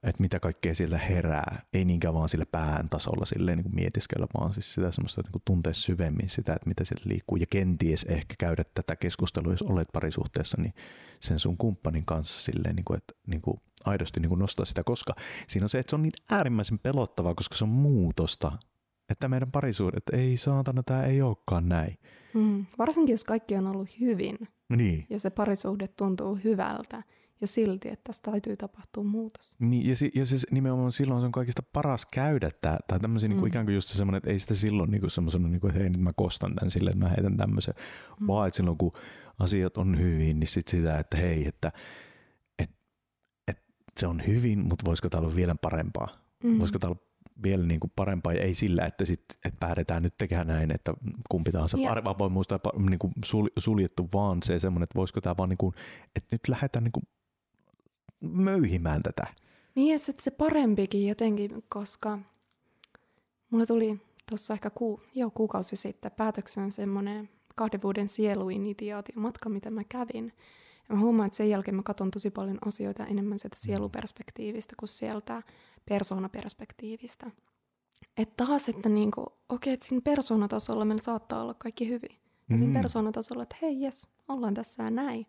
että mitä kaikkea sieltä herää. Ei niinkään vaan sillä pään tasolla silleen niin kuin mietiskellä, vaan siis sitä semmoista niin kuin tuntee syvemmin sitä, että mitä sieltä liikkuu. Ja kenties ehkä käydä tätä keskustelua, jos olet parisuhteessa, niin sen sun kumppanin kanssa silleen, niin kuin, että niin kuin aidosti niin kuin nostaa sitä, koska siinä on se, että se on niin äärimmäisen pelottavaa, koska se on muutosta. Että meidän parisuudet, ei saatana, tämä ei olekaan näin. Mm, varsinkin, jos kaikki on ollut hyvin niin. Ja se parisuhde tuntuu hyvältä. Ja silti, että tästä täytyy tapahtua muutos. Niin, ja, si- ja siis nimenomaan silloin se on kaikista paras käydä tämä, tai tämmöisiä mm. niinku ikään kuin just semmoinen, että ei sitä silloin niinku semmoisena, niinku, että hei nyt mä kostan tämän silleen, että mä heitän tämmöisen, mm. vaan että silloin kun asiat on hyvin, niin sitten sitä, että hei, että et, et, se on hyvin, mutta voisiko täällä olla vielä parempaa? Mm. Voisiko täällä olla vielä niinku parempaa ja ei sillä, että sit, et päädetään nyt tekemään näin, että kumpi tahansa yeah. arvaa voi muistaa niinku sul, suljettu, vaan se semmoinen, että voisiko tämä vaan niinku, että nyt lähdetään niinku möyhimään tätä. Niin, että se parempikin jotenkin, koska mulle tuli tuossa ehkä ku, jo kuukausi sitten päätökseen semmoinen kahden vuoden sieluinitiaatiomatka, mitä mä kävin. Ja mä huomaan, että sen jälkeen mä katson tosi paljon asioita enemmän sieltä sieluperspektiivistä kuin sieltä persoonaperspektiivistä. Että taas, että niinku, okei, että siinä persoonatasolla meillä saattaa olla kaikki hyvin. Ja siinä mm. persoonatasolla, että hei, jes, ollaan tässä näin.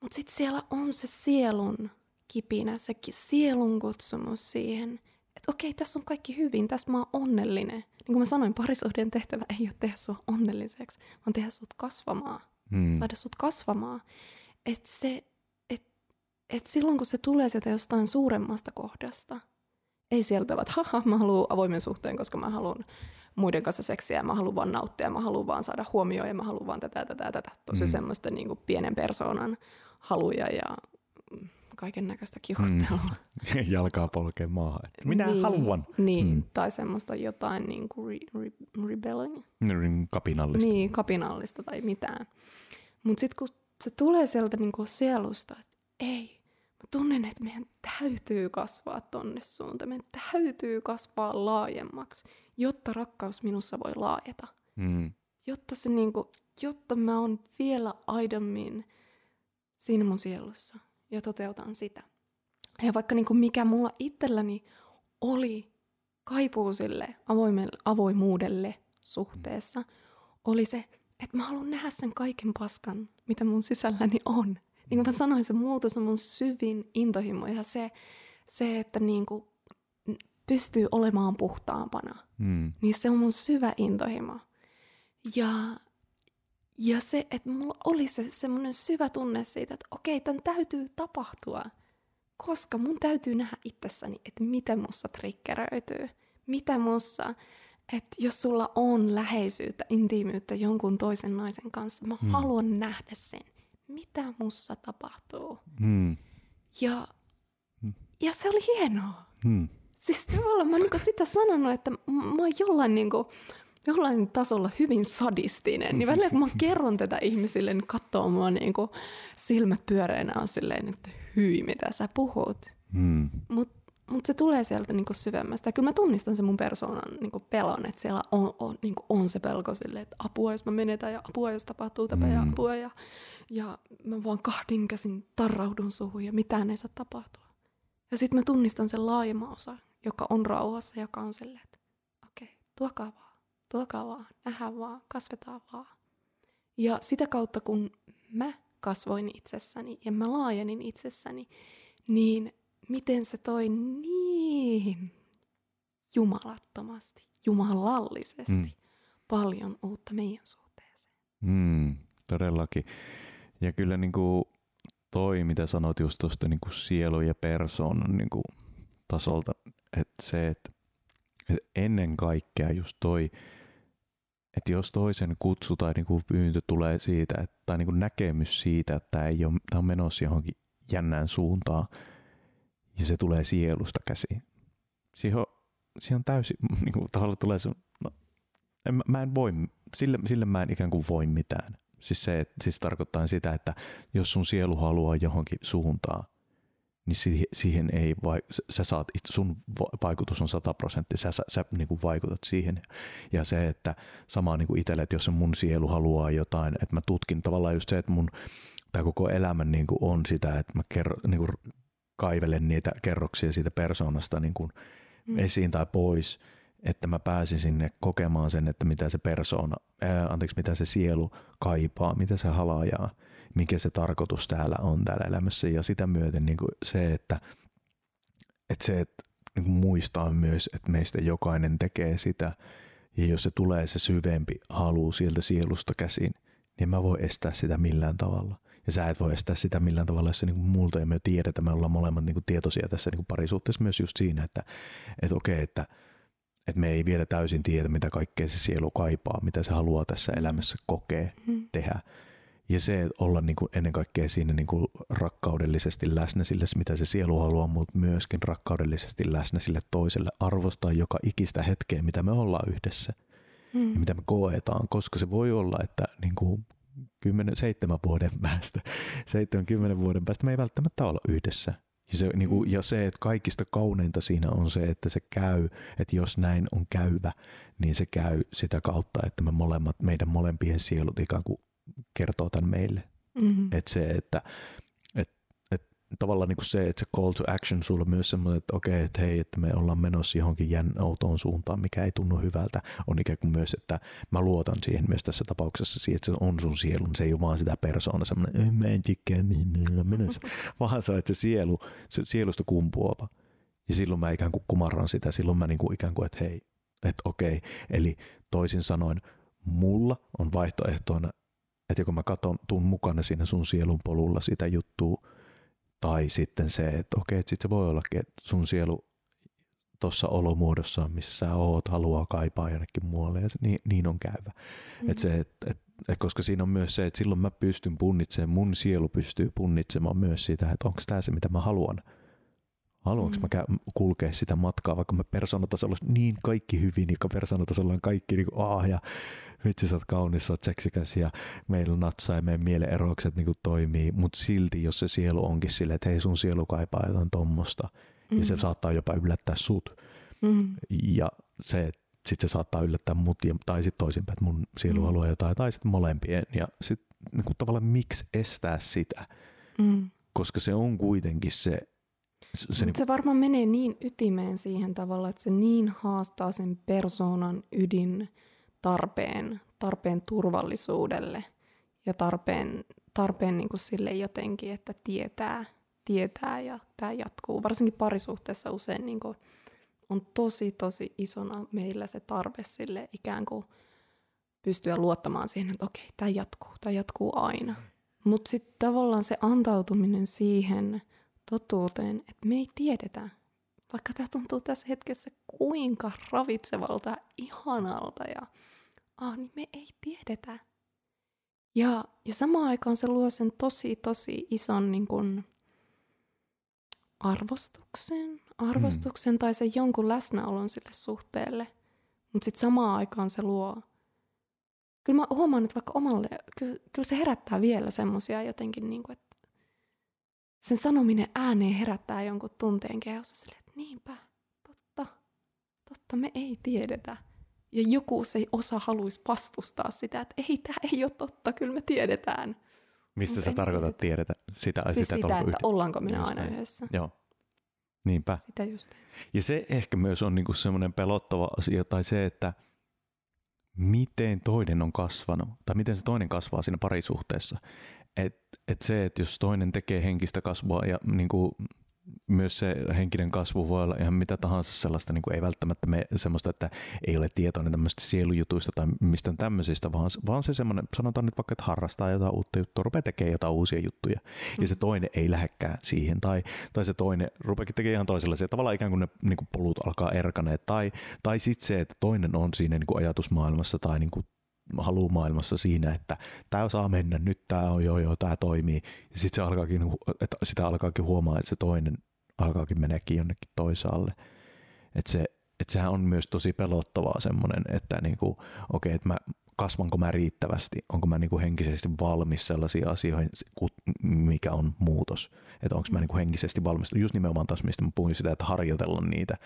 Mutta sitten siellä on se sielun kipinä, se sielun kutsumus siihen, että okei, tässä on kaikki hyvin, tässä mä oon onnellinen. Niin kuin mä sanoin, parisuhteen tehtävä ei ole tehdä sua onnelliseksi, vaan tehdä sut kasvamaan, hmm. saada sut kasvamaan. Että et, et silloin, kun se tulee sieltä jostain suuremmasta kohdasta, ei sieltä, että haha, mä haluan avoimen suhteen, koska mä haluan muiden kanssa seksiä, mä haluan vaan nauttia, mä haluan vaan saada huomioon ja mä haluan vaan tätä, tätä, tätä. Tosi mm. semmoista niin kuin pienen persoonan haluja ja kaiken näköistä kiuhuttelua. Mm. Jalkaa polkee maahan. Minä niin, haluan. Niin, mm. tai semmoista jotain niin kuin re, re, rebelling. Kapinallista. Niin, kapinallista tai mitään. Mutta sitten kun se tulee sieltä niin kuin sielusta, että ei, mä tunnen, että meidän täytyy kasvaa tonne suuntaan. Meidän täytyy kasvaa laajemmaksi, jotta rakkaus minussa voi laajeta. Mm. Jotta, se niinku, jotta mä oon vielä aidommin siinä mun sielussa ja toteutan sitä. Ja vaikka niinku mikä mulla itselläni oli kaipuu sille avoimuudelle suhteessa, mm. oli se, että mä haluan nähdä sen kaiken paskan, mitä mun sisälläni on. Niin kuin mä sanoin, se muutos on mun syvin intohimo ja se, se että niin kuin pystyy olemaan puhtaampana, mm. niin se on mun syvä intohimo. Ja, ja se, että mulla oli se semmoinen syvä tunne siitä, että okei, tämän täytyy tapahtua, koska mun täytyy nähdä itsessäni, että mitä musta triggeröityy, mitä musta... Että jos sulla on läheisyyttä, intiimyyttä jonkun toisen naisen kanssa, mä mm. haluan nähdä sen. Mitä mussa tapahtuu? Mm. Ja, mm. ja se oli hienoa. Mm. Siis tavallaan mä oon niinku sitä sanonut, että mä oon jollain niinku jollain tasolla hyvin sadistinen. Niin välillä kun mä kerron tätä ihmisille, niin katsoo mua niin kuin silmät pyöreänä on silleen, että hyi, mitä sä puhut. Hmm. Mutta mut se tulee sieltä niin kuin syvemmästä. Ja kyllä mä tunnistan sen mun persoonan niin kuin pelon, että siellä on, on, niin kuin on se pelko silleen, että apua jos mä menetän ja apua jos tapahtuu tämä hmm. ja apua. Ja, ja mä vaan kahdinkäsin tarraudun suhun ja mitään ei saa tapahtua. Ja sitten mä tunnistan sen laajemman osan, joka on rauhassa, joka on silleen, että okei, okay, tuokaa vaan. Tuokaa vaan, nähdään vaan, kasvetaan vaan. Ja sitä kautta, kun mä kasvoin itsessäni ja mä laajenin itsessäni, niin miten se toi niin jumalattomasti, jumalallisesti mm. paljon uutta meidän suhteeseen. Mm, todellakin. Ja kyllä niin kuin toi, mitä sanot just tuosta niin kuin sielu- ja persoonan niin kuin tasolta, että se, että ennen kaikkea just toi, että jos toisen kutsu tai niinku pyyntö tulee siitä, että, tai niinku näkemys siitä, että tämä ei ole, tämä on menossa johonkin jännään suuntaan ja se tulee sielusta käsiin. Siihen on, siihen on täysin, niinku tavallaan tulee se, no, en, mä en voi, sille, sille mä en ikään kuin voi mitään. Siis se et, siis tarkoittaa sitä, että jos sun sielu haluaa johonkin suuntaan, niin siihen ei vaik- sä saat, sun vaikutus on sata prosenttia, sä, sä, sä niin kuin vaikutat siihen. Ja se, että sama niin kuin itselle, että jos mun sielu haluaa jotain, että mä tutkin tavallaan just se, että mun tää koko elämä niin kuin on sitä, että mä kerro, niin kuin kaivelen niitä kerroksia siitä persoonasta niin kuin mm. esiin tai pois, että mä pääsin sinne kokemaan sen, että mitä se persoona, ää, anteeksi, mitä se sielu kaipaa, mitä se halajaa, mikä se tarkoitus täällä on täällä elämässä. Ja sitä myöten niin kuin se, että, että, se, että niin kuin muistaa myös, että meistä jokainen tekee sitä. Ja jos se tulee se syvempi halu sieltä sielusta käsin, niin mä voi estää sitä millään tavalla. Ja sä et voi estää sitä millään tavalla, jos se niin kuin multa ei me tiedetä. Me ollaan molemmat niin kuin tietoisia tässä niin kuin parisuhteessa myös just siinä, että, että okei, että Että me ei vielä täysin tiedä, mitä kaikkea se sielu kaipaa, mitä se haluaa tässä elämässä kokea, mm. tehdä. Ja se olla niin kuin ennen kaikkea siinä niin kuin rakkaudellisesti läsnä sille, mitä se sielu haluaa, mutta myöskin rakkaudellisesti läsnä sille toiselle. Arvostaa joka ikistä hetkeä, mitä me ollaan yhdessä mm. ja mitä me koetaan, koska se voi olla, että niin kuin kymmenen, seitsemän vuoden päästä, seitsemän kymmenen vuoden päästä me ei välttämättä olla yhdessä. Ja se, niin kuin, ja se, että kaikista kauneinta siinä on se, että se käy, että jos näin on käyvä, niin se käy sitä kautta, että me molemmat, meidän molempien sielut ikään kuin kertoo tämän meille. Mm-hmm. Että se, että et, et, tavallaan niin kuin se, että se call to action sulla myös semmoinen, että okei, okay, että hei, että me ollaan menossa johonkin jännoutoon suuntaan, mikä ei tunnu hyvältä, on ikään kuin myös, että mä luotan siihen myös tässä tapauksessa siihen, että se on sun sielu, se ei ole vaan sitä persoona semmoinen, mä en tykkää mihin meillä on menossa, vaan se, että se, sielu, se sielusta kumpuava. Ja silloin mä ikään kuin kumarran sitä, silloin mä niin kuin ikään kuin, että hei, että okei, okay. Eli toisin sanoen, mulla on vaihtoehtoina, että joko mä katon, tuun mukana siinä sun sielun polulla sitä juttua, tai sitten se, että okei, että sit se voi ollakin, että sun sielu tuossa olomuodossa, missä sä oot, haluaa kaipaa jonnekin muualle ja se, niin, niin on käyvä. Mm-hmm. Et se, et, et, et, koska siinä on myös se, että silloin mä pystyn punnitsemaan, mun sielu pystyy punnitsemaan myös sitä, että onko tämä se, mitä mä haluan. Haluanko mm-hmm. mä kulkea sitä matkaa, vaikka mä persoonatasolla on niin kaikki hyvin, niin persoonatasolla on kaikki niin kuin aah ja vitsi sä oot kaunis, sä oot seksikäs ja meillä on natsaa ja meidän mielen erokset niin kuin toimii, mutta silti jos se sielu onkin silleen, että hei sun sielu kaipaa jotain tommosta mm-hmm. ja se saattaa jopa yllättää sut mm-hmm. ja se, sitten se saattaa yllättää mut ja, tai sitten toisinpäin, että mun sielu mm-hmm. haluaa jotain tai sitten molempien ja sitten niin kuin tavallaan miksi estää sitä, mm-hmm. koska se on kuitenkin se Se, se, se varmaan menee niin ytimeen siihen tavalla, että se niin haastaa sen persoonan ydin tarpeen, tarpeen turvallisuudelle ja tarpeen, tarpeen niin kuin sille jotenkin, että tietää, tietää ja tämä jatkuu. Varsinkin parisuhteessa usein niin kuin on tosi, tosi isona meillä se tarve sille ikään kuin pystyä luottamaan siihen, että okei, tämä jatkuu, tämä jatkuu aina. Mutta sitten tavallaan se antautuminen siihen totuuteen, että me ei tiedetä, vaikka tämä tuntuu tässä hetkessä kuinka ravitsevalta ja ihanalta ja ah, niin me ei tiedetä. Ja, ja samaan aikaan se luo sen tosi, tosi ison niin kun, arvostuksen, arvostuksen mm. tai sen jonkun läsnäolon sille suhteelle. mutta sitten samaan aikaan se luo. Kyllä mä huomaan, että vaikka omalle, kyllä, kyllä se herättää vielä semmoisia jotenkin, niin kuin, että sen sanominen ääneen herättää jonkun tunteen kehossa silleen, että niinpä, totta, totta, me ei tiedetä. Ja joku se osa haluaisi vastustaa sitä, että ei, tämä ei ole totta, kyllä me tiedetään. Mistä mut sä tarkoitat tiedetä? Sitä, siis sitä, sitä että, että ollaanko minä aina näin. Yhdessä. Joo. Niinpä. Sitä just. Ja se ehkä myös on niinku semmoinen pelottava asia, tai se, että miten toinen on kasvanut, tai miten se toinen kasvaa siinä parisuhteessa. Että et se, että jos toinen tekee henkistä kasvua, ja niinku, myös se henkinen kasvu voi olla ihan mitä tahansa sellaista, niinku ei välttämättä me, semmoista, että ei ole tietoinen tämmöistä sielujutuista tai mistään tämmöisistä, vaan, vaan se semmoinen, sanotaan nyt vaikka, että harrastaa jotain uutta juttua, rupeaa tekemään jotain uusia juttuja, mm. ja se toinen ei lähdekään siihen, tai, tai se toinen rupeakin tekemään ihan toisenlaisia, tavallaan ikään kuin ne niinku polut alkaa erkaneet, tai, tai sitten se, että toinen on siinä niinku ajatusmaailmassa tai niinku haluumaailmassa siinä, että tämä saa mennä, nyt tämä on joo joo, tämä toimii. Ja sitten sitä alkaakin huomaa, että se toinen alkaakin meneekin jonnekin toisaalle. Että se, et sehän on myös tosi pelottavaa semmoinen, että niinku, okei, okay, että mä, kasvanko mä riittävästi, onko mä niinku henkisesti valmis sellaisiin asioihin, mikä on muutos. Että onko mä niinku henkisesti valmis, just nimenomaan taas mistä mä puhuin sitä, että harjoitella niitä,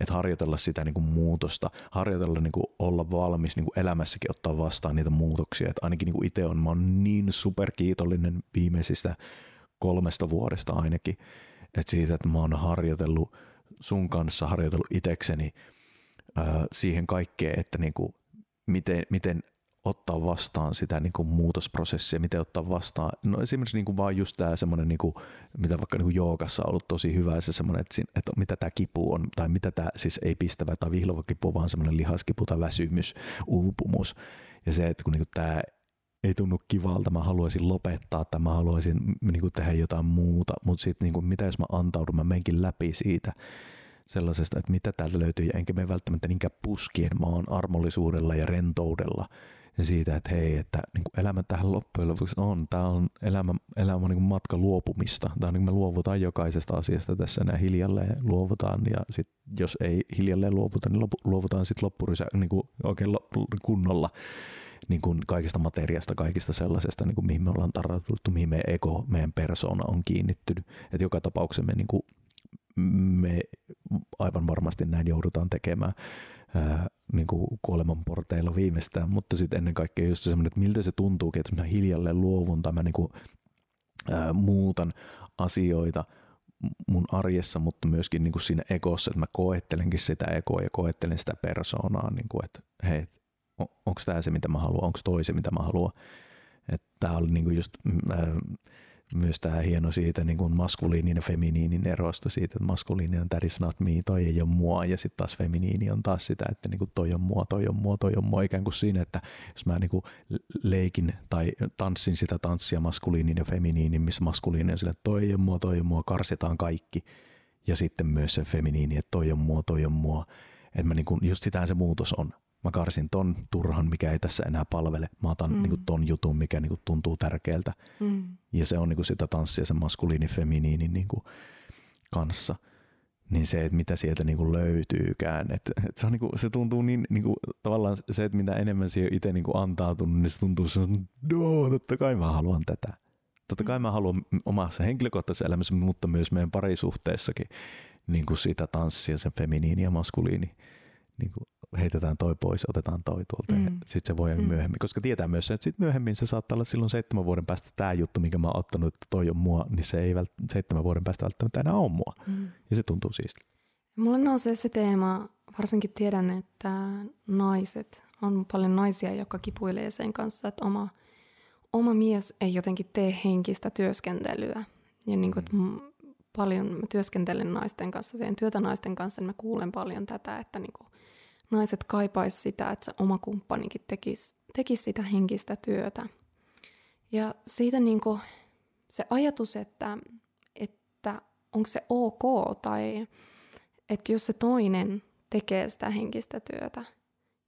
että harjoitella sitä niinku muutosta, harjoitella niinku olla valmis niinku elämässäkin ottaa vastaan niitä muutoksia. Että ainakin niinku itse on, mä oon niin superkiitollinen viimeisistä kolmesta vuodesta ainakin, että siitä, että mä oon harjoitellut sun kanssa, harjoitellut itekseni äh, siihen kaikkeen, että niinku, miten, miten ottaa vastaan sitä niin kuin muutosprosessia, miten ottaa vastaan, no esimerkiksi niin kuin vaan just tämä semmoinen, niin kuin, mitä vaikka niin kuin joogassa on ollut tosi hyvä, se semmoinen, että, että mitä tämä kipu on, tai mitä tämä siis ei pistävä tai vihlova kipu, vaan semmoinen lihaskipu tai väsymys, uupumus, ja se, että kun niin kuin tämä ei tunnu kivalta, mä haluaisin lopettaa, tai mä haluaisin niin kuin tehdä jotain muuta, mutta sitten niin kuin, mitä jos mä antaudun, mä menkin läpi siitä, sellaisesta, että mitä täältä löytyy, ja enkä mene välttämättä niinkään puskien, vaan armollisuudella ja rentoudella ja siitä, että hei, että niin kuin elämä tähän loppujen lopuksi on, tämä on elämä, elämä on niin kuin matka luopumista, tai niin me luovutaan jokaisesta asiasta tässä näin hiljalleen luovutaan, ja sit, jos ei hiljalleen luovuta, niin luovutaan sitten loppurysä niin kuin oikein kunnolla niin kuin kaikista materiaasta, kaikista sellaisesta, niin kuin mihin me ollaan tarvittu, mihin meidän ego, meidän persoona on kiinnittynyt, että joka tapauksessa me niin kuin me aivan varmasti näin joudutaan tekemään ää, niin kuin kuoleman porteilla viimeistään, mutta sitten ennen kaikkea just semmoinen, että miltä se tuntuukin, että minä hiljalleen luovun tai mä niin kuin, ää, muutan asioita mun arjessa, mutta myöskin niin kuin siinä egossa, että mä koettelenkin sitä egoa ja koettelen sitä persoonaa, niin kuin, että hei, on, onko tämä se, mitä mä haluan, onko toi se, mitä mä haluan. Tämä oli niin kuin just... Ää, Myös tämä hieno siitä niin kuin maskuliinin ja feminiinin erosta siitä, että maskuliini on that is not me, toi ei ole mua, ja sitten taas feminiini on taas sitä, että niin kuin toi on mua, toi on mua, toi on mua, ikään kuin siinä, että jos mä niin kuin leikin tai tanssin sitä tanssia maskuliinin ja feminiinin, missä maskuliini on sille, että toi ei ole mua, toi on mua, karsitaan kaikki, ja sitten myös se feminiini, että toi on mua, toi on mua, että mä niin kuin, just sitähän se muutos on. Mä karsin ton turhan, mikä ei tässä enää palvele. Mä otan mm. niinku ton jutun, mikä niinku tuntuu tärkeältä. Mm. Ja se on niinku sitä tanssia sen maskuliini-feminiinin niinku kanssa. Niin se, että mitä sieltä niinku löytyykään. Et, et se, on niinku, se tuntuu niin, niinku, tavallaan se, että mitä enemmän siihen itse niinku antautunut, niin se tuntuu sellainen, että totta kai mä haluan tätä. Totta kai mä haluan omassa henkilökohtaisessa elämässä, mutta myös meidän parisuhteessakin niinku sitä tanssia, sen feminiini ja maskuliini. Niinku, heitetään toi pois, otetaan toi tuolta mm. ja sitten se voi mm. myöhemmin, koska tietää myös se, että sitten myöhemmin se saattaa olla silloin seitsemän vuoden päästä tämä juttu, minkä mä oon ottanut, että toi on mua, niin se ei vält- seitsemän vuoden päästä välttämättä enää ole mua. Mm. Ja se tuntuu siistiä. Mulla nousee se teema, varsinkin tiedän, että naiset, on paljon naisia, jotka kipuilee sen kanssa, että oma, oma mies ei jotenkin tee henkistä työskentelyä. Ja niin kuin, mm. paljon mä työskentelen naisten kanssa, teen työtä naisten kanssa, niin mä kuulen paljon tätä, että niin kuin naiset kaipaisi sitä, että se oma kumppanikin tekisi, tekisi sitä henkistä työtä. Ja siitä niin kuin se ajatus, että, että onko se ok, tai että jos se toinen tekee sitä henkistä työtä,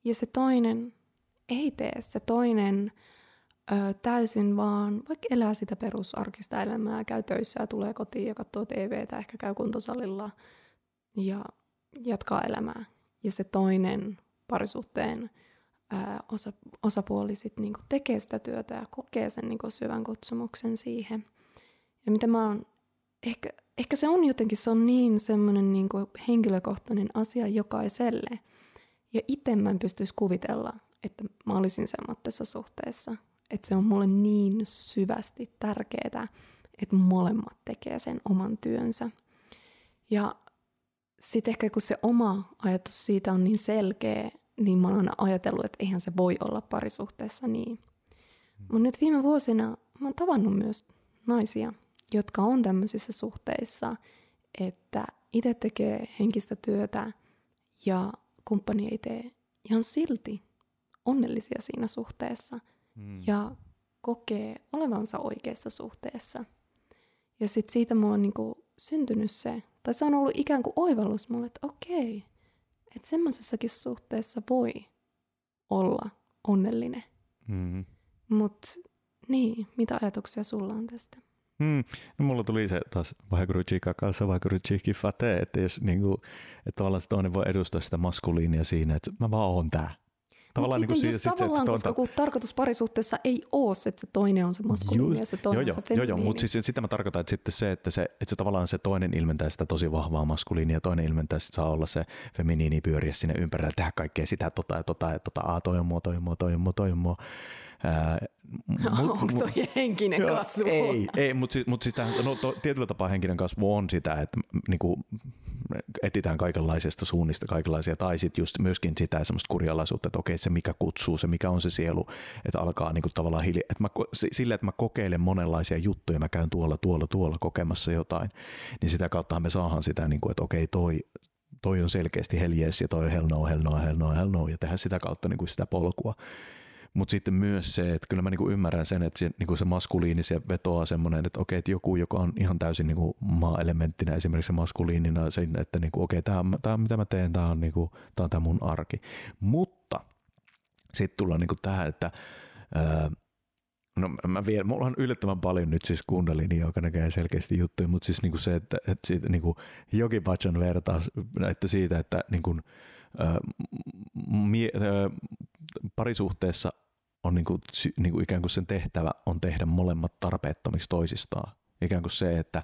ja se toinen ei tee, se toinen ö, täysin vaan vaikka elää sitä perusarkista elämää, käy töissä ja tulee kotiin ja katsoo T V:tä, ehkä käy kuntosalilla ja jatkaa elämää. Ja se toinen parisuhteen ää, osa, osapuoli sit niinku tekee sitä työtä ja kokee sen niinku syvän kutsumuksen siihen. Ja mitä mä oon, ehkä, ehkä se on jotenkin, se on niin semmoinen niinku henkilökohtainen asia jokaiselle. Ja itse mä en pystyisi kuvitella, että mä olisin semmoisessa suhteessa. Että se on mulle niin syvästi tärkeää, että molemmat tekee sen oman työnsä. Ja sitten ehkä kun se oma ajatus siitä on niin selkeä, niin mä oon aina ajatellut, että eihän se voi olla parisuhteessa niin. Mutta nyt viime vuosina mä oon tavannut myös naisia, jotka on tämmöisissä suhteissa, että itse tekee henkistä työtä ja kumppani ei tee. Ja on silti onnellisia siinä suhteessa mm. ja kokee olevansa oikeassa suhteessa. Ja sitten siitä mulla on niinku syntynyt se, tai se on ollut ikään kuin oivallus mulle, että okei, että semmoisessakin suhteessa voi olla onnellinen. Mm. Mutta niin, mitä ajatuksia sulla on tästä? Mm. No, mulla tuli se taas vahegurujii kakassa, vahegurujii kifate, että jos niinku, että tavallaan se toinen voi edustaa sitä maskuliinia siinä, että mä vaan oon tää. Tavallaan niin kuin jos sit tavallaan, se, koska ta- kun tarkoitus parisuhteessa ei ole se, että se toinen on se maskuliini ja se toinen joo, on se feminiini. Joo, joo, mutta siis, sitä mä tarkoitan, että sitten se, että se, että se tavallaan se toinen ilmentää sitä tosi vahvaa maskuliinia ja toinen ilmentää, että saa olla se feminiini pyöriä sinne ympärillä, tehdä kaikkea sitä tota ja tota ja tota, a toi on mua, toi on mua, toi on mua, toi on mua. Onko toi henkinen kasvu? Ei, ei mutta siis, mut siis tähän, no, to, tietyllä tapaa henkinen kasvu on sitä, että niinku, etsitään kaikenlaisesta suunnista kaikenlaisia, tai sitten just myöskin sitä semmoista kurjalaisuutta, että okei, se mikä kutsuu, se mikä on se sielu, että alkaa niinku tavallaan hiljaa, että mä, sillä, että mä kokeilen monenlaisia juttuja, mä käyn tuolla, tuolla, tuolla kokemassa jotain, niin sitä kautta me saadaan sitä, niinku, että okei, toi, toi on selkeästi hell yes, ja toi on hell no, hell no, hell no, hell no, ja tehdään sitä kautta niinku sitä polkua. Mutta sitten myös se, että kyllä mä niinku ymmärrän sen, että se, niinku se maskuliinisia vetoaa semmoinen, että okei, että joku, joka on ihan täysin niinku maa-elementtinä esimerkiksi se maskuliinina, sen, että niinku, okei, tämä mitä mä teen, tämä on niinku, tää on tää mun arki. Mutta sitten tullaan niinku tähän, että öö, no mä vielä, mulla on yllättävän paljon nyt siis kundalini, joka näkee selkeästi juttuja, mutta siis niinku se, että, että siitä niinku Jogi-Bhajan vertaus, että siitä, että niinku, öö, mie, öö, parisuhteessa on niinku, niinku ikään kuin sen tehtävä on tehdä molemmat tarpeettomiksi toisistaan. Ikään kuin se, että,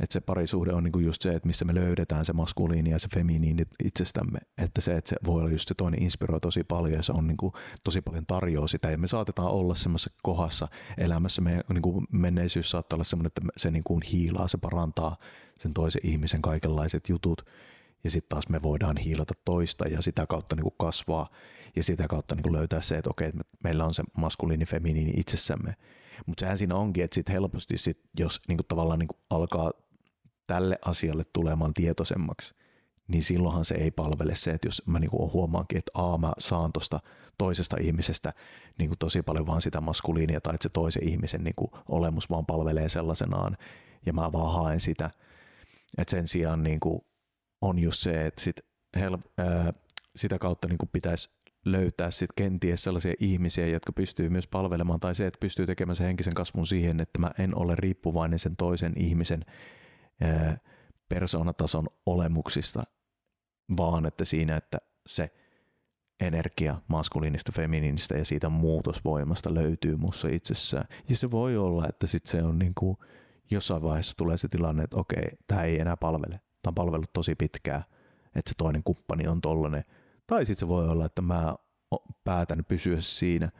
että se parisuhde on niinku just se, että missä me löydetään se maskuliini ja se feminiini itsestämme. Että se, että se voi olla just se toinen inspiroi tosi paljon ja se on niinku, tosi paljon tarjoaa sitä. Ja me saatetaan olla semmoisessa kohdassa elämässä. Meidän niinku, menneisyys saattaa olla semmoinen, että se niinku, hiilaa, se parantaa sen toisen ihmisen kaikenlaiset jutut. Ja sitten taas me voidaan hiilata toista ja sitä kautta niinku kasvaa ja sitä kautta niinku löytää se, että okei, meillä on se maskuliini, feminiini itsessämme. Mutta sehän siinä onkin, että sit helposti sit, jos niinku tavallaan niinku alkaa tälle asialle tulemaan tietoisemmaksi, niin silloinhan se ei palvele se, että jos mä niinku huomaankin, että aa, mä saan tuosta toisesta ihmisestä niinku tosi paljon vaan sitä maskuliinia tai että se toisen ihmisen niinku olemus vaan palvelee sellaisenaan ja mä vaan haen sitä, että sen sijaan niinku on just se, että sit hel- ää, sitä kautta niinku pitäisi löytää sit kenties sellaisia ihmisiä, jotka pystyy myös palvelemaan, tai se, että pystyy tekemään sen henkisen kasvun siihen, että mä en ole riippuvainen sen toisen ihmisen ää, persoonatason olemuksista, vaan että siinä, että se energia maskuliinista, feminiinistä ja siitä muutosvoimasta löytyy musta itsessään. Ja se voi olla, että sit se on niinku, jossain vaiheessa tulee se tilanne, että okei, tää ei enää palvele. Tämä on palvellut tosi pitkään, että se toinen kumppani on tollainen. Tai sitten se voi olla, että mä päätän pysyä siinä,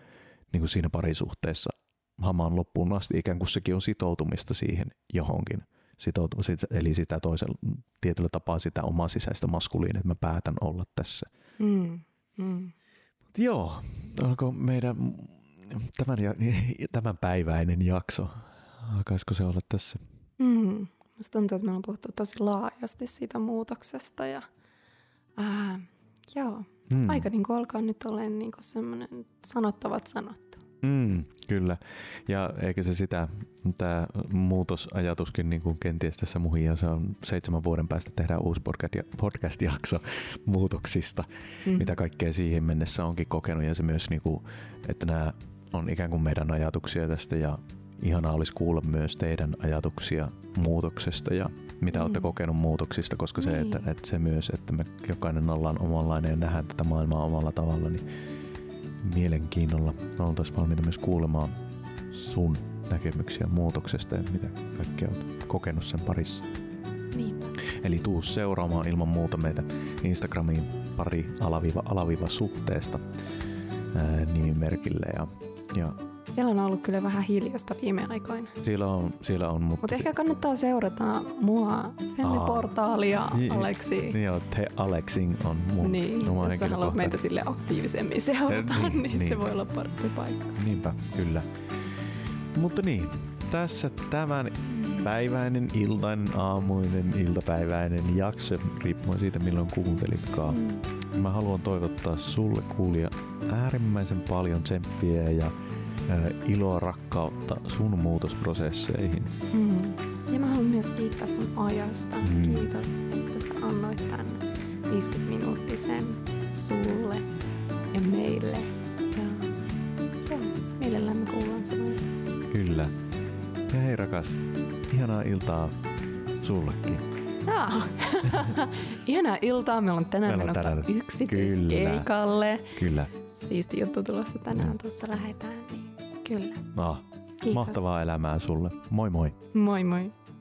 niin kuin siinä parisuhteessa hamaan loppuun asti, ikään kuin sekin on sitoutumista siihen johonkin. Sitoutumista, eli sitä toisella, tietyllä tapaa sitä omaa sisäistä maskuliinia, että mä päätän olla tässä. Mm, mm. Mut joo, onko meidän tämän, tämänpäiväinen jakso, alkaisiko se olla tässä? Mm. Musta tuntuu, että me ollaan puhuttu tosi laajasti siitä muutoksesta ja ää, joo, mm. aika niin kuin alkaa nyt olemaan niin kuin semmoinen sanottavat sanottu. Mm, kyllä, ja eikö se sitä, tämä muutosajatuskin niin kuin kenties tässä muhia, se on seitsemän vuoden päästä tehdään uusi podcast-jakso muutoksista, mm. mitä kaikkea siihen mennessä onkin kokenut ja se myös, niin kuin, että nämä on ikään kuin meidän ajatuksia tästä ja Ihanaa olisi kuulla myös teidän ajatuksia muutoksesta ja mitä mm. olette kokenut muutoksista, koska niin. se, että, että se myös, että me jokainen ollaan omanlainen ja nähdään tätä maailmaa omalla tavalla, niin mielenkiinnolla oltaisiin valmiita myös kuulemaan sun näkemyksiä muutoksesta ja mitä kaikkea olet kokenut sen parissa. Niinpä. Eli tuu seuraamaan ilman muuta meitä Instagramiin pari alaviiva alaviiva suhteesta ää, nimimerkillä ja, ja siellä on ollut kyllä vähän hiljasta viime aikoina. Siellä on, siellä on. Mutta Mut ehkä se... kannattaa seurata mua, Femmiportaalia, niin, Aleksi. Niin joo, te Aleksin on mun niin, oma henkilökohtainen. Jos haluat meitä sille aktiivisemmin seurata, eh, niin, niin, niin se voi olla parempi paikka. Niinpä, kyllä. Mutta niin, tässä tämän päiväinen, iltainen, aamuinen, iltapäiväinen jakso, riippuen siitä milloin kuuntelitkaan. Mm. Mä haluan toivottaa sulle kuulija äärimmäisen paljon tsemppiä ja iloa, rakkautta sun muutosprosesseihin. Mm. Ja mä haluan myös kiittää sun ajasta. Mm. Kiitos, että sä annoit tän viisikymmentä minuuttisen sulle ja meille. Ja, ja mielellään me kuullaan sun muutos. Kyllä. Ja hei rakas, ihanaa iltaa sullekin. Jaa. Ihanaa iltaa. Meillä on tänään Meillä menossa tänään. yksityiskeikalle. Kyllä. Kyllä. Siisti juttu tulossa tänään. Mm. Tuossa lähetään. Niin. Kyllä. Ah, mahtavaa elämää sulle. Moi moi. Moi moi.